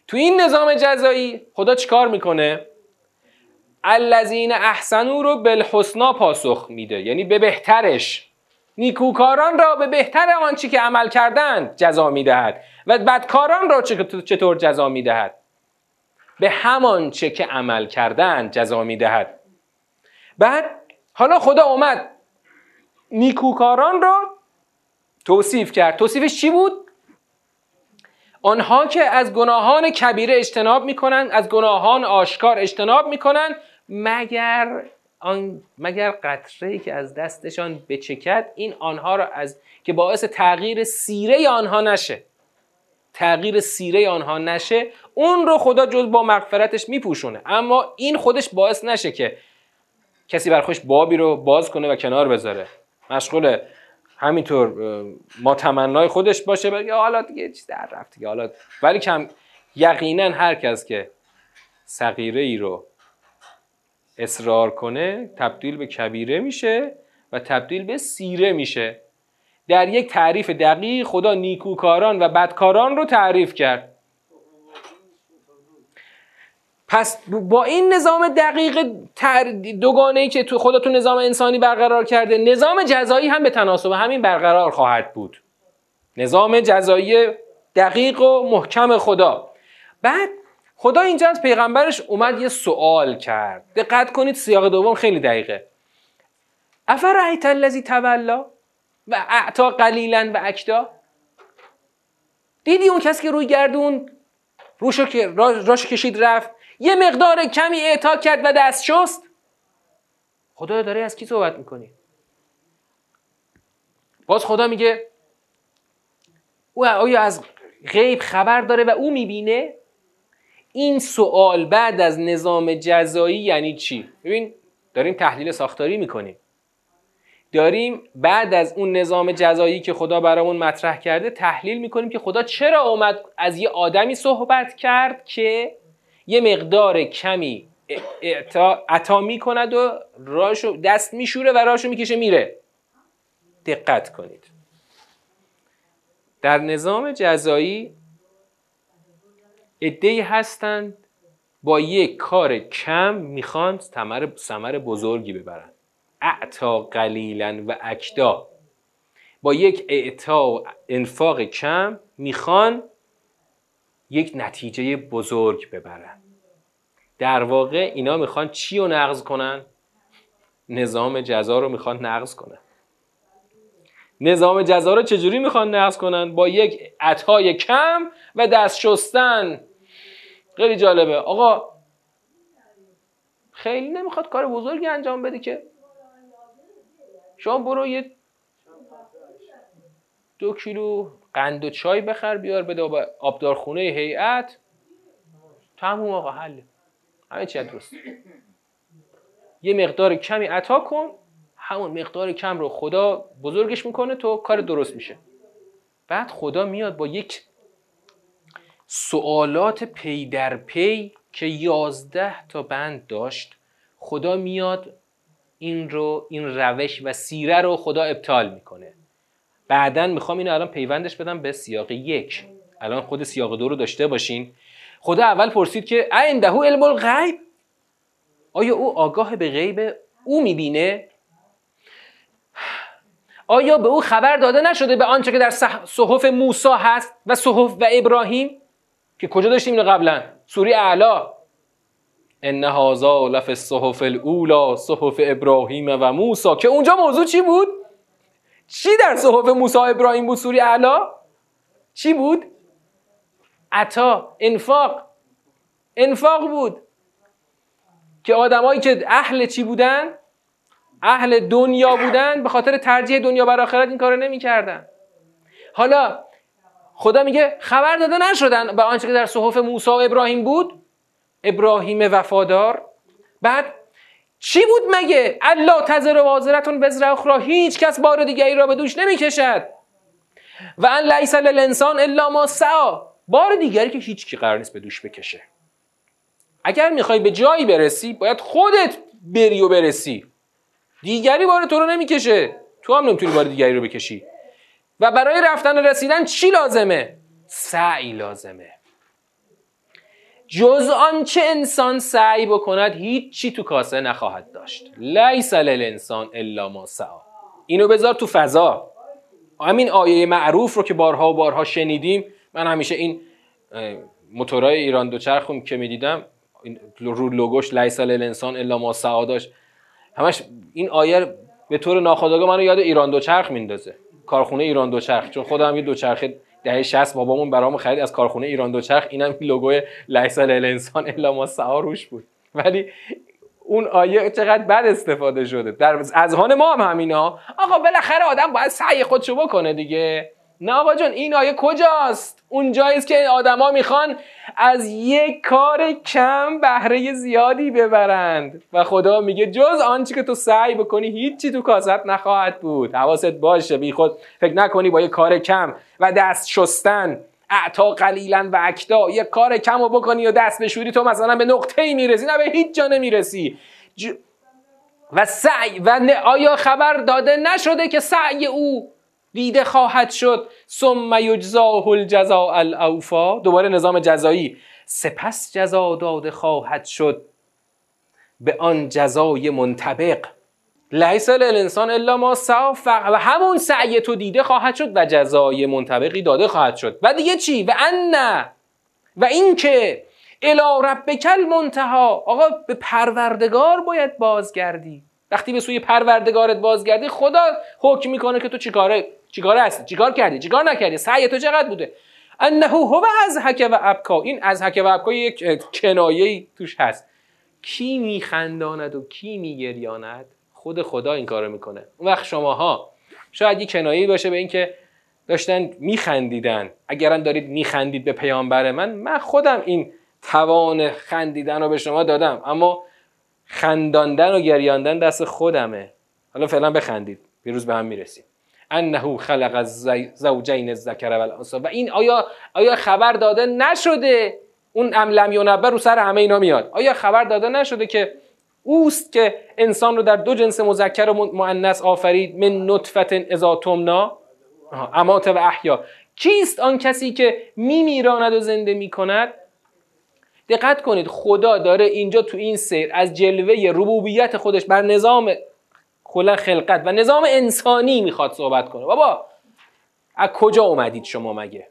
تو این نظام جزایی خدا چیکار میکنه؟ الذین احسنوا رو بالحسنا پاسخ میده، یعنی به بهترش. نیکوکاران را به بهتر آنچه که عمل کردند جزا میدهد و بدکاران را چطور جزا میدهد؟ به همان چه که عمل کردند جزا میدهد. بعد حالا خدا اومد نیکوکاران را توصیف کرد. توصیفش چی بود؟ آنها که از گناهان کبیره اجتناب میکنن، از گناهان آشکار اجتناب میکنن، مگر قطره‌ای که از دستشان بچکد این آنها را از که باعث تغییر سیره آنها نشه، تغییر سیره آنها نشه، اون رو خدا جز با مغفرتش میپوشونه. اما این خودش باعث نشه که کسی برخوش بابی رو باز کنه و کنار بذاره، مشغول همینطور ما تمنای خودش باشه، بگه حالا دیگه چیز در رفت دیگه حالا. ولی کم یقینا هر کس که صغیره ای رو اصرار کنه تبدیل به کبیره میشه و تبدیل به سیره میشه. در یک تعریف دقیق خدا نیکوکاران و بدکاران رو تعریف کرد. پس با این نظام دقیق دوگانه‌ای که تو خدا تو نظام انسانی برقرار کرده، نظام جزایی هم به تناسب همین برقرار خواهد بود. نظام جزایی دقیق و محکم خدا. بعد خدا اینجا از پیغمبرش اومد یه سوال کرد. دقت کنید سیاق دوم خیلی دقیقه. افرأیت الذی تولا و اعطا قلیلا و اکدا، دیدی اون کسی که روی گردون روشو کشید رفت، یه مقدار کمی اعطا کرد و دست شست؟ خدا داره از کی صحبت میکنی؟ باز خدا میگه او آیا از غیب خبر داره و او میبینه؟ این سوال بعد از نظام جزایی یعنی چی؟ ببین داریم تحلیل ساختاری میکنیم، داریم بعد از اون نظام جزایی که خدا برامون مطرح کرده تحلیل میکنیم که خدا چرا اومد از یه آدمی صحبت کرد که یه مقدار کمی عطا میکند و راهشو دست میشوره و راهشو میکشه میره. دقت کنید در نظام جزایی عده‌ای هستند با یک کار کم میخوان ثمر بزرگی ببرند. اعطا قلیلا و اکدا، با یک اعطا و انفاق کم میخوان یک نتیجه بزرگ ببرن. در واقع اینا میخوان چی رو نقض کنن؟ نظام جزا رو میخوان نقض کنن. نظام جزا رو چجوری میخوان نقض کنن؟ با یک عطای کم و دست شستن. خیلی جالبه. آقا خیلی نمیخواد کار بزرگی انجام بده که، شما برو یه 2 کیلو قند و چای بخر بیار بده آبدارخونه هیئت، تموم آقا حله، همه چی درست. یه مقدار کمی عطا کن، همون مقدار کم رو خدا بزرگش میکنه، تو کار درست میشه. بعد خدا میاد با یک سوالات پی در پی که 11 تا بند داشت، خدا میاد این روش و سیره رو خدا ابطال میکنه. بعدن میخوام اینو الان پیوندش بدم به سیاق 1. الان خود سیاق 2 رو داشته باشین. خدا اول پرسید که عنده علم الغیب، آیا او آگاه به غیب؟ او میبینه؟ آیا به او خبر داده نشده به آنچه که در صحف موسی هست و صحف و ابراهیم؟ که کجا داشتیم اینو قبلا؟ سوره اعلی. ان هذا لفی الصحف الاولی صحف ابراهیم و موسی، که اونجا موضوع چی بود؟ چی در صحف موسی ابراهیم بود؟ سوره اعلی چی بود؟ عطا، انفاق بود، که آدمایی که اهل چی بودن؟ اهل دنیا بودن، به خاطر ترجیح دنیا بر آخرت این کارو نمی‌کردن. حالا خدا میگه خبر داده نشدن به آنچه که در صحف موسی و ابراهیم بود؟ ابراهیم وفادار. بعد چی بود مگه؟ الا تزر وازرتون بزر اخرى، هیچ کس بار دیگری را به دوش نمیکشد. و ان لیس للانسان الا ما سعی، بار دیگری که هیچ کی قرار نیست به دوش بکشه. اگر میخوای به جایی برسی باید خودت بری و برسی، دیگری بار تو رو نمیکشه، تو هم نمیتونی بار دیگری رو بکشی. و برای رفتن و رسیدن چی لازمه؟ سعی لازمه. جز آنچه انسان سعی بکند هیچی تو کاسه نخواهد داشت. لیس للانسان الا ما سعی. اینو بذار تو فضا. همین آیه معروف رو که بارها و بارها شنیدیم، من همیشه این موتورهای ایران دوچرخم که میدیدم رو لوگوش لیس للانسان الا ما سعی داشت، همش این آیه به طور ناخودآگاه منو یاد ایران دوچرخ میندازه. کارخونه ایران دوچرخ، چون خودم یه دوچرخه دهه 60 بابامون برام خرید از کارخونه ایران دوچرخ، اینم لوگوی لیس للانسان الا ما سعی روش بود. ولی اون آیه چقدر بد استفاده شده در اذهان ما هم همینا. آقا بالاخره آدم باید سعی خودشو بکنه دیگه. نه آقا جون، این آیه کجاست؟ اون جاییه که آدما میخوان از یک کار کم بهره زیادی ببرند و خدا میگه جز آنچه که تو سعی بکنی هیچی تو کاسه‌ت نخواهد بود. حواست باشه، بیخود فکر نکنی با یک کار کم و دست شستن، اعطا قلیلا و اکدا، یک کار کم رو بکنی و دست بشوری، تو مثلا به نقطه‌ای میرسی، نه به هیچ جا نمیرسی. و سعی و آیا خبر داده نشده که سعی او دیده خواهد شد؟ ثم یجزاه الجزاء الاوفی. دوباره نظام جزایی. سپس جزا داده خواهد شد به آن جزای منطبق. لیس للانسان الا ما سعی، و همون سعی تو دیده خواهد شد و جزای منطبقی داده خواهد شد. و دیگه چی؟ و ان، و این که الی ربک المنتهی. آقا به پروردگار باید بازگردی. وقتی به سوی پروردگارت بازگردی، خدا حکم میکنه که تو چیکاره هستی، چیکار کردی، چیکار نکردی، سعی تو چقدر بوده. انه هو اضحک و ابکا. این اضحک و ابکا یک کنایه توش هست. کی میخنداند و کی میگریاند؟ خود خدا این کارو میکنه. اون وقت شماها شاید یک کنایه‌ای باشه به اینکه داشتن میخندیدن. اگرم دارید میخندید به پیامبر من خودم این توان خندیدن رو به شما دادم، اما خنداندن و گریاندن دست خودمه. حالا فعلا بخندید، یه روز به هم میرسیم. انه خلق الزوجین الذکر و الانثی. و این آیا خبر داده نشده؟ اون لم ینبه رو سر همه اینا میاد. آیا خبر داده نشده که اوست که انسان رو در دو جنس مذکر و مؤنث آفرید؟ من نطفه اذا تمنی امات و احیا. کیست آن کسی که میمیراند و زنده میکند؟ دقت کنید، خدا داره اینجا تو این سیر از جلوه ربوبیت خودش بر نظام کلا خلقت و نظام انسانی میخواد صحبت کنه. بابا از کجا اومدید شما مگه؟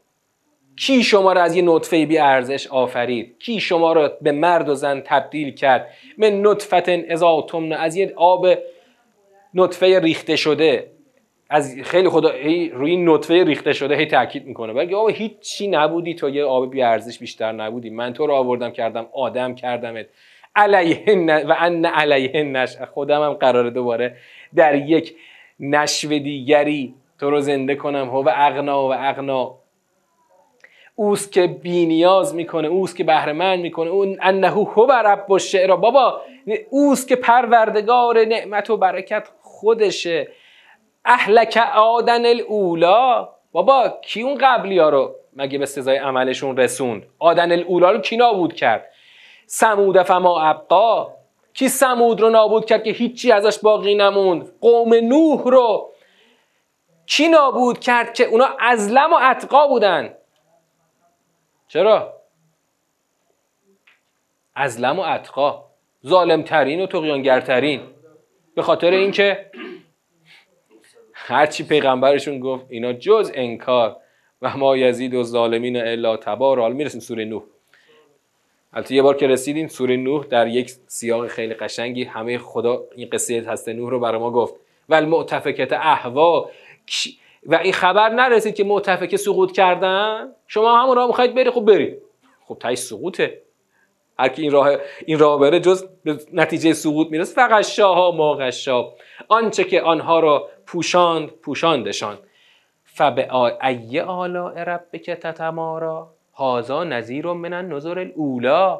کی شما رو از یه نطفه بی ارزش آفرید؟ کی شما رو به مرد و زن تبدیل کرد؟ من نطفه اذا تمنی، از یه آب نطفه ریخته شده. از خیلی خدا روی نطفه ریخته شده تاکید میکنه، بلکه آقا هیچ چی نبودی تو، یه آب بی ارزش بیشتر نبودی، من تو رو آوردم کردم آدم کردمت. علیهن و ان علیهن نشأ. خودم هم قراره دوباره در یک نشو دیگری تو رو زنده کنم. هو اغنا و اغنا، اوست که بی نیاز میکنه، اوست که بهره مند میکنه. اون انه هو رب الشعری. بابا اوست که پروردگار نعمت و برکت خودشه. اهلک آدن الاولا. بابا کی اون قبلی ها رو مگه به سزای عملشون رسوند؟ آدن الاولا رو کی نابود کرد؟ سمود فما ابقا. کی سمود رو نابود کرد که هیچی ازش باقی نموند؟ قوم نوح رو کی نابود کرد که اونا ازلم و اتقا بودن؟ چرا؟ ازلم و اتقا، ظالمترین و طغیانگرترین، به خاطر اینکه هرچی پیغمبرشون گفت اینا جز انکار. و ما یزید و ظالمین الا تبار. حالا میرسیم سوره نوح. البته یه بار که رسیدیم سوره نوح در یک سیاق خیلی قشنگی همه خدا این قصه هست نوح رو برای ما گفت. ول معتفکت اهوا. و این خبر نرسید که معتفکه سقوط کردن؟ شما همون راه میخواید بری، خب بری. خب تهش سقوطه. هر کی این راه بره جز نتیجه سقوط میرسه. فقط شاه ما غشا. آنچه که آنها را پوشاندشان. فبأی آلاء ربک تتمارا. هذا نذیر من النذر الاولی.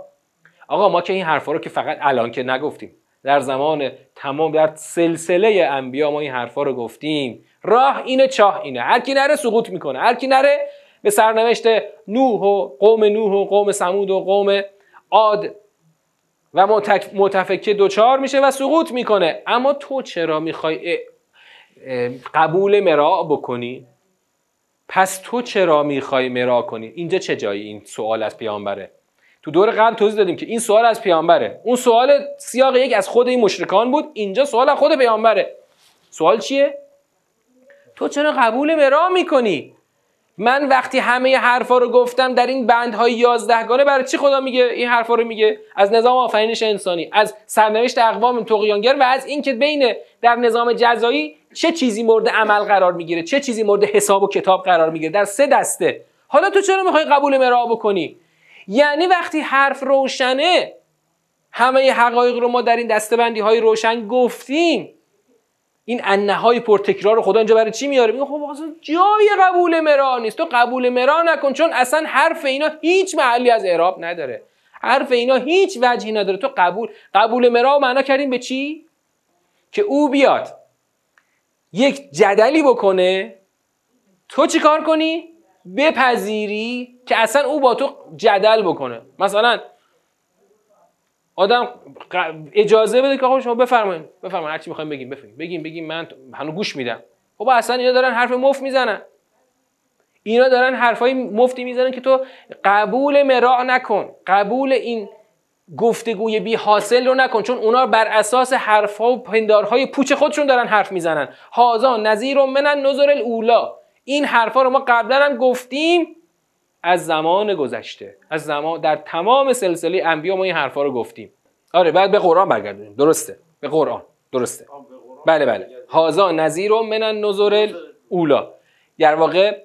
آقا ما که این حرفا رو که فقط الان که نگفتیم، در زمان تمام در سلسله انبیا ما این حرفا رو گفتیم. راه اینه، چاه اینه، هر کی نره سقوط میکنه، هر کی نره به سرنوشت نوح و قوم نوح و قوم ثمود و قوم عاد و متفکر دوچار میشه و سقوط میکنه. اما تو چرا میخوای قبول مراع بکنی؟ پس تو چرا میخوای مراع کنی؟ اینجا چه جایی این سوال از پیامبره؟ تو دور قبل توضیح دادیم که این سوال از پیامبره. اون سوال سیاق یک از خود این مشرکان بود، اینجا سوال از خود پیامبره. سوال چیه؟ تو چرا قبول مراع میکنی؟ من وقتی همه حرفا رو گفتم در این بندهای 11 گانه، برای چی خدا میگه این حرفا رو میگه؟ از نظام آفرینش انسانی، از سرنوشت اقوام طغیانگر، و از اینکه بین در نظام جزایی چه چیزی مورد عمل قرار میگیره، چه چیزی مورد حساب و کتاب قرار میگیره، در 3 دسته. حالا تو چرا میخوای قبول مراع بکنی؟ یعنی وقتی حرف روشنه، همه حقایق رو ما در این دسته‌بندی‌های روشن گفتیم. این انهای پرتکرار رو خدا اینجا برای چی میاره؟ میگه خب اصلا جای قبول مراع نیست، تو قبول مراع نکن، چون اصلا حرف اینا هیچ محلی از اعراب نداره، حرف اینا هیچ وجهی نداره. تو قبول مراع معنا کردیم به چی؟ که او بیاد یک جدلی بکنه، تو چی کار کنی؟ بپذیری که اصلا او با تو جدل بکنه. مثلا آدم اجازه بده که آقا شما بفرمایید هرچی میخوایم بگیم، من هنوز گوش میدم. خب اصلا اینا دارن حرف مفت میزنن. اینا دارن حرفای مفتی میزنن که تو قبول مراع نکن، قبول این گفتگوی بی حاصل رو نکن، چون اونا بر اساس حرفها و پندارهای پوچ خودشون دارن حرف میزنن. هازا نظیر من نظر الاولا، این حرفا رو ما قبلا هم گفتیم از زمان گذشته، از زمان در تمام سلسله انبیا ما این حرفا رو گفتیم. آره بعد به قرآن برگردیم. درسته، به قرآن. درسته، بله بله. هازا نظیر من نظر الاولا، در واقع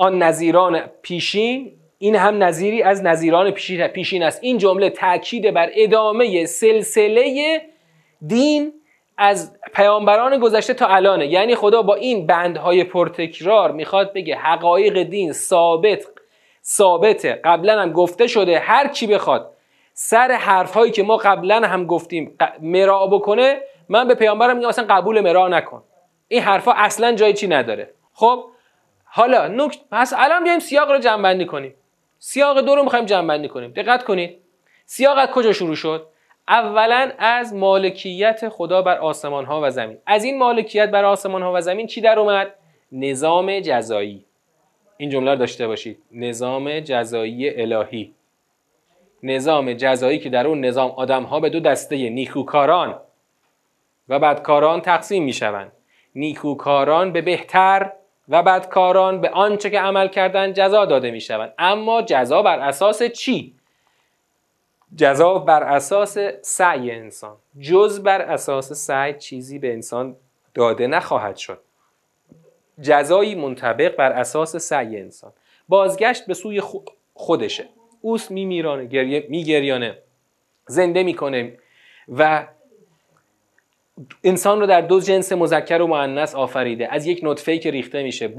آن نظیران پیشین، این هم نظیری از نظیران پیشین است. این جمله تاکید بر ادامه سلسله دین از پیامبران گذشته تا الانه. یعنی خدا با این بندهای پرتکرار میخواد بگه حقایق دین ثابته، قبلا هم گفته شده. هر چی بخواد سر حرفهایی که ما قبلا هم گفتیم مراع بکنه، من به پیامبرم میگم اصلا قبول مراع نکن، این حرفا اصلا جای چی نداره. خب حالا پس الان بیایم سیاق رو جمع‌بندی کنیم. سیاق دو رو می‌خوایم جمع‌بندی کنیم. دقت کنید سیاق از کجا شروع شد؟ اولا از مالکیت خدا بر آسمان‌ها و زمین. از این مالکیت بر آسمان‌ها و زمین چی در اومد؟ نظام جزایی. این جمله رو داشته باشید، نظام جزایی الهی. نظام جزایی که در اون نظام آدم‌ها به دو دسته نیکوکاران و بدکاران تقسیم می‌شوند. نیکوکاران به بهتر و بدکاران به آنچه که عمل کردن جزا داده می شوند. اما جزا بر اساس چی؟ جزا بر اساس سعی انسان. جز بر اساس سعی چیزی به انسان داده نخواهد شد. جزایی منطبق بر اساس سعی انسان. بازگشت به سوی خودشه. اوست میمیرانه، میگریانه، زنده میکنه و انسان رو در دو جنس مذکر و مؤنث آفریده. از یک نطفه‌ای که ریخته میشه،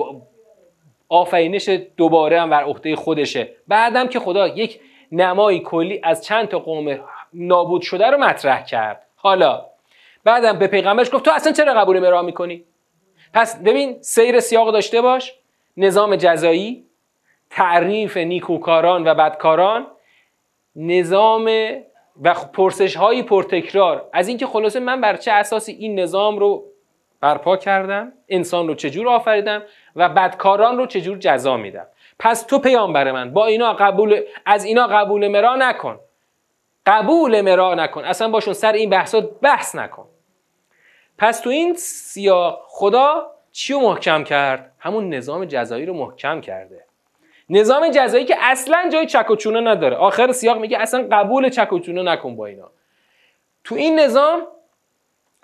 آفرینش دوباره هم بر عهده خودشه. بعدم که خدا یک نمای کلی از چند تا قوم نابود شده رو مطرح کرد. حالا بعدم به پیغمبرش گفت تو اصلا چرا قبول مراع میکنی؟ پس ببین سیر سیاق داشته باش. نظام جزایی، تعریف نیکوکاران و بدکاران، نظام و پرسش های پرتکرار از اینکه خلاصه من بر چه اساسی این نظام رو برپا کردم، انسان رو چجور آفریدم و بدکاران رو چجور جزا میدم. پس تو پیامبر من با اینا قبول مراع نکن، قبول مراع نکن، اصلا باشون سر این بحثات بحث نکن. پس تو این سیاق خدا چی رو محکم کرد؟ همون نظام جزایی رو محکم کرده. نظام جزایی که اصلا جای چک و چونه نداره. آخر سیاق میگه اصلا قبول چک و چونه نکن با اینا. تو این نظام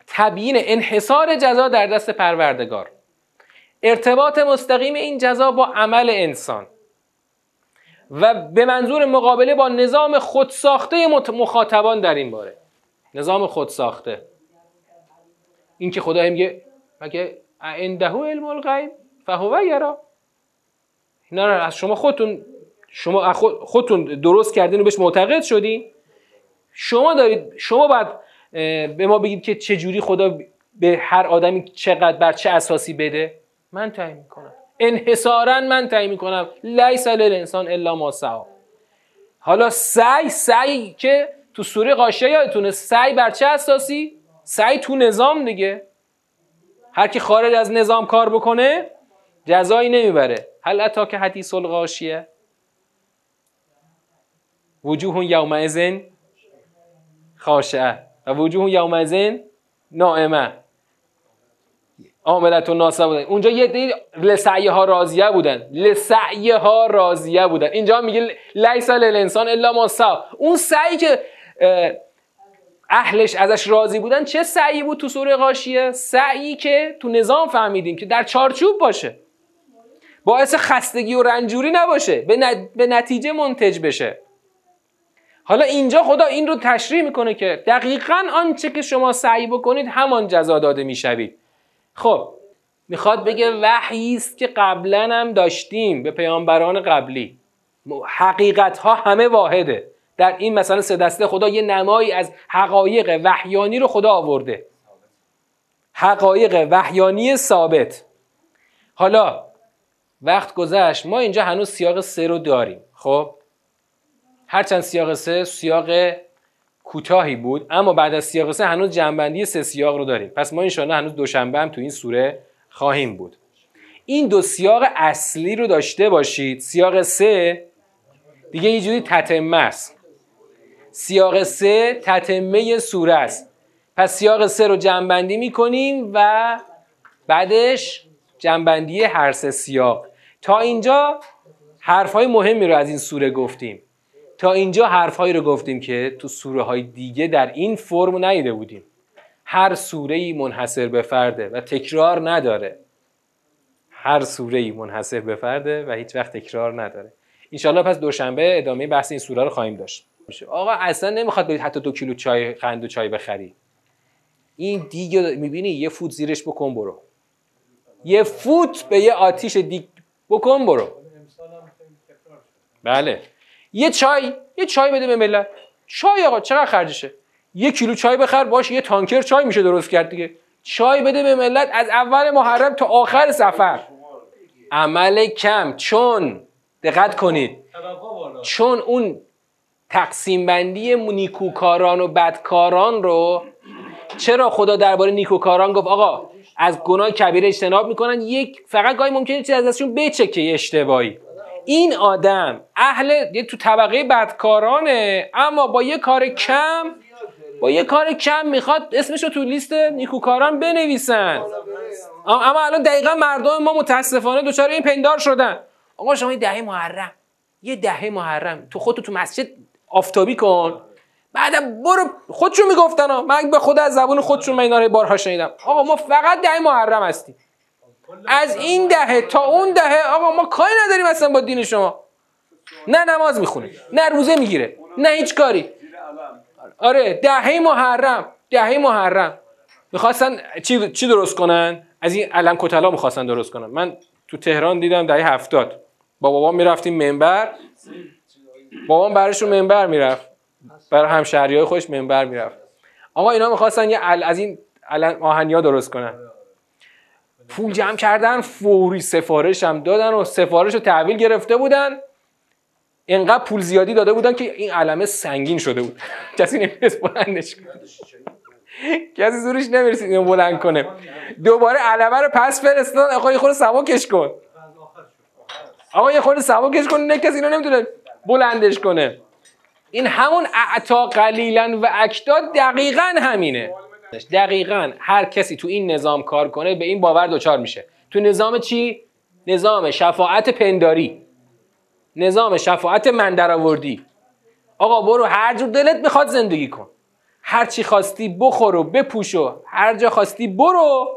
تبیین انحصار جزا در دست پروردگار، ارتباط مستقیم این جزا با عمل انسان و به منظور مقابله با نظام خودساخته مخاطبان در این باره. نظام خودساخته، این که خدا میگه مگه عنده علم الغیب فهو یرا، نه از شما خودتون درست کردین و بهش معتقد شدین. شما باید به ما بگید که چجوری خدا به هر آدمی چقدر بر چه اساسی بده. من تعیین میکنم، انحصارا من تعیین میکنم. لیس للانسان الا ما سعی. حالا سعی که تو سوره غاشیه یادتونه، سعی بر چه اساسی؟ سعی تو نظام دیگه. هر کی خارج از نظام کار بکنه جزایی نمیبره. هل اتاک حدیث الغاشیه؟ وجوه یومئذ خاشعه و وجوه یومئذ ناعمه عاملة ناصبه. اونجا یه دیگه لسعیها راضیه بودن. اینجا میگه لیس للانسان الا ما سعی. اون سعی که اهلش ازش راضی بودن چه سعی بود تو سوره غاشیه؟ سعی که تو نظام فهمیدیم که در چارچوب باشه، باعث خستگی و رنجوری نباشه، به نتیجه منتج بشه. حالا اینجا خدا این رو تشریح میکنه که دقیقاً آنچه که شما سعی بکنید همان جزا داده میشوید. خب میخواد بگه وحی است که قبلا هم داشتیم به پیامبران قبلی. حقیقت ها همه واحده. در این مثلا سه دسته خدا یه نمایی از حقایق وحیانی رو خدا آورده، حقایق وحیانی ثابت. حالا وقت گذشت، ما اینجا هنوز سیاق 3 رو داریم. خب هرچند سیاق 3 سیاق کوتاهی بود، اما بعد از سیاق 3 هنوز جمع‌بندی 3 سیاق رو داریم. پس ما ان شاءالله هنوز دوشنبه هم تو این سوره خواهیم بود. این دو سیاق اصلی رو داشته باشید. سیاق سه دیگه یه جوری تتمه است. سیاق سه تتمه سوره است. پس سیاق سه رو جمع‌بندی می‌کنیم و بعدش جمع‌بندی هر سه سیاق. تا اینجا حرف‌های مهمی رو از این سوره گفتیم. تا اینجا حرف‌هایی رو گفتیم که تو سوره‌های دیگه در این فرم ندیده بودیم. هر سوره‌ای منحصر به فرده و تکرار نداره. هر سوره‌ای منحصر به فرده و هیچ وقت تکرار نداره. انشالله پس دوشنبه ادامه بحث این سوره رو خواهیم داشت. آقا اصلا نمیخواد برید حتی 2 کیلو چای قند و چای بخری. این دیگه میبینی یه فوت زیرش بکن برو. یه فوت به یه آتیش دیگ بکن برو. بله. یه چای بده به ملت. چای آقا چقدر خرجشه؟ 1 کیلو چای بخر باش یه تانکر چای میشه درست کرد دیگه. چای بده به ملت از اول محرم تا آخر سفر. عمل کم، چون دقت کنید، چون اون تقسیم بندی نیکوکاران و بدکاران رو چرا خدا درباره نیکوکاران گفت آقا از گناه کبیره اجتناب میکنن، یک فقط گاهی ممکنه چیز از دستشون بچکه اشتباهی. این آدم اهل تو طبقه بدکارانه، اما با یه کار کم میخواد اسمش رو تو لیست نیکوکاران بنویسن. اما الان دقیقا مردم ما متاسفانه دچار این پندار شدن. آقا شما یه دهه محرم تو خودتو تو مسجد آفتابی کن، بعدم برو. خودشون میگفتن ها، من به خود از زبون خودشون من اینا رو بارها شنیدم، آقا ما فقط دهه محرم هستیم، از این دهه تا اون دهه آقا ما کاری نداریم اصلا با دین شما. نه نماز میخونه، نه روزه میگیره، نه هیچ کاری. آره دهه محرم میخواستن چی درست کنن؟ از این علم کتلا میخواستن درست کنن. من تو تهران دیدم دهه 70 با بابام میرفتیم منبر، بابام براشون منبر میرفت، برای همشهریای خودش منبر میرفت. آقا اینا میخواستن یه از این آهنیا درست کنن. پول جمع کردن، فوری سفارش هم دادن و سفارش رو تحویل گرفته بودن. اینقدر پول زیادی داده بودن که این علمه سنگین شده بود، کسی نمیرسید بلندش کنه، کسی زورش نمیرسید اینو بلند کنه. دوباره علمه رو پس فرستادن، آقا یه خورده سبکش کن، نه کسی اینو نمیتونه بلندش کنه. این همون اعطا قلیلا و اکدا دقیقاً همینه. دقیقاً هر کسی تو این نظام کار کنه به این باور دوچار میشه. تو نظام چی؟ نظام شفاعت پنداری، نظام شفاعت من درآوردی. آقا برو هر جور دلت بخواد زندگی کن، هر چی خواستی بخور و بپوش و هر جا خواستی برو.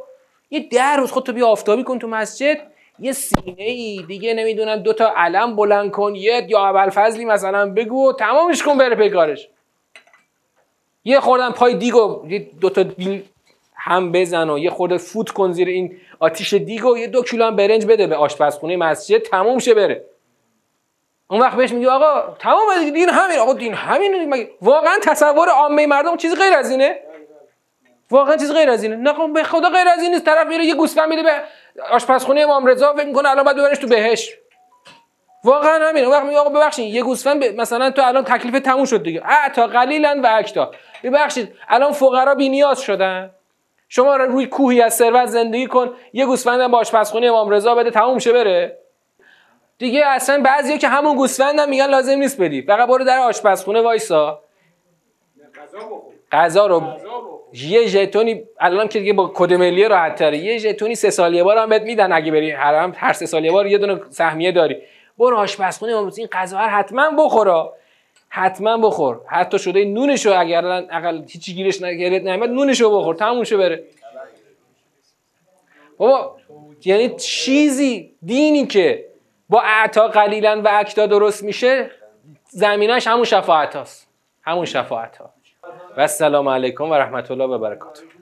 یه 10 روز خودتو بیا آفتابی کن تو مسجد، یه سینه ای دیگه نمیدونم 2 تا علم بلند کن، یه یا ابوالفضلی مثلا بگو، تمامش کن بره پیکارش. یه خوردن پای دیگو 2 تا بیل هم بزن و یه خورده فوت کن زیر این آتیش دیگو، یه 2 کیلو هم برنج بده به آشپزخونه مسجد، تمام شه بره. اون وقت بهش میگه آقا تمام دین همین. آقا دین همین؟ مگه واقعا تصور عامه مردم چیز غیر از اینه؟ واقعا چیز غیر از اینه؟ نه به خدا غیر از این نیست. طرف میره یه گوسفند میده به آشپزخونه امام رضا، فکر میکنه الان باید ببرنش تو بهشت. واقعا همین. اون وقت میگه آقا ببخشید یه گوسفند مثلا تو الان تکلیف تموم شد دیگه، اعطا قلیلا و اکدا. ببخشید الان فقرا بی نیاز شدن، شما روی کوهی از ثروت زندگی کن، یه گوسفندم به آشپزخونه امام رضا بده تموم شه بره دیگه. اصلا بعضیا که همون گوسفندم میگن لازم نیست بدی، فقط برو در آشپزخونه وایسا غذا رو یه ژتونی الان که دیگه با کد ملی راحت تره، یه ژتونی 3 سال یه بار هم بهت میدن، اگه بری حرم هر 3 سال یه بار یه دونه سهمیه داری، برو آشپزخونه امروز این غذا رو حتما بخور، حتی شده نونشو اگر اقل هیچی گیرش نگیرت نمیاد نونشو بخور تموم شه بره. بابا یعنی چیزی دینی که با اعطا قلیلا و اکدا درست میشه زمینش همون شفاعت هاست. و السلام علیکم و رحمت الله و برکاته.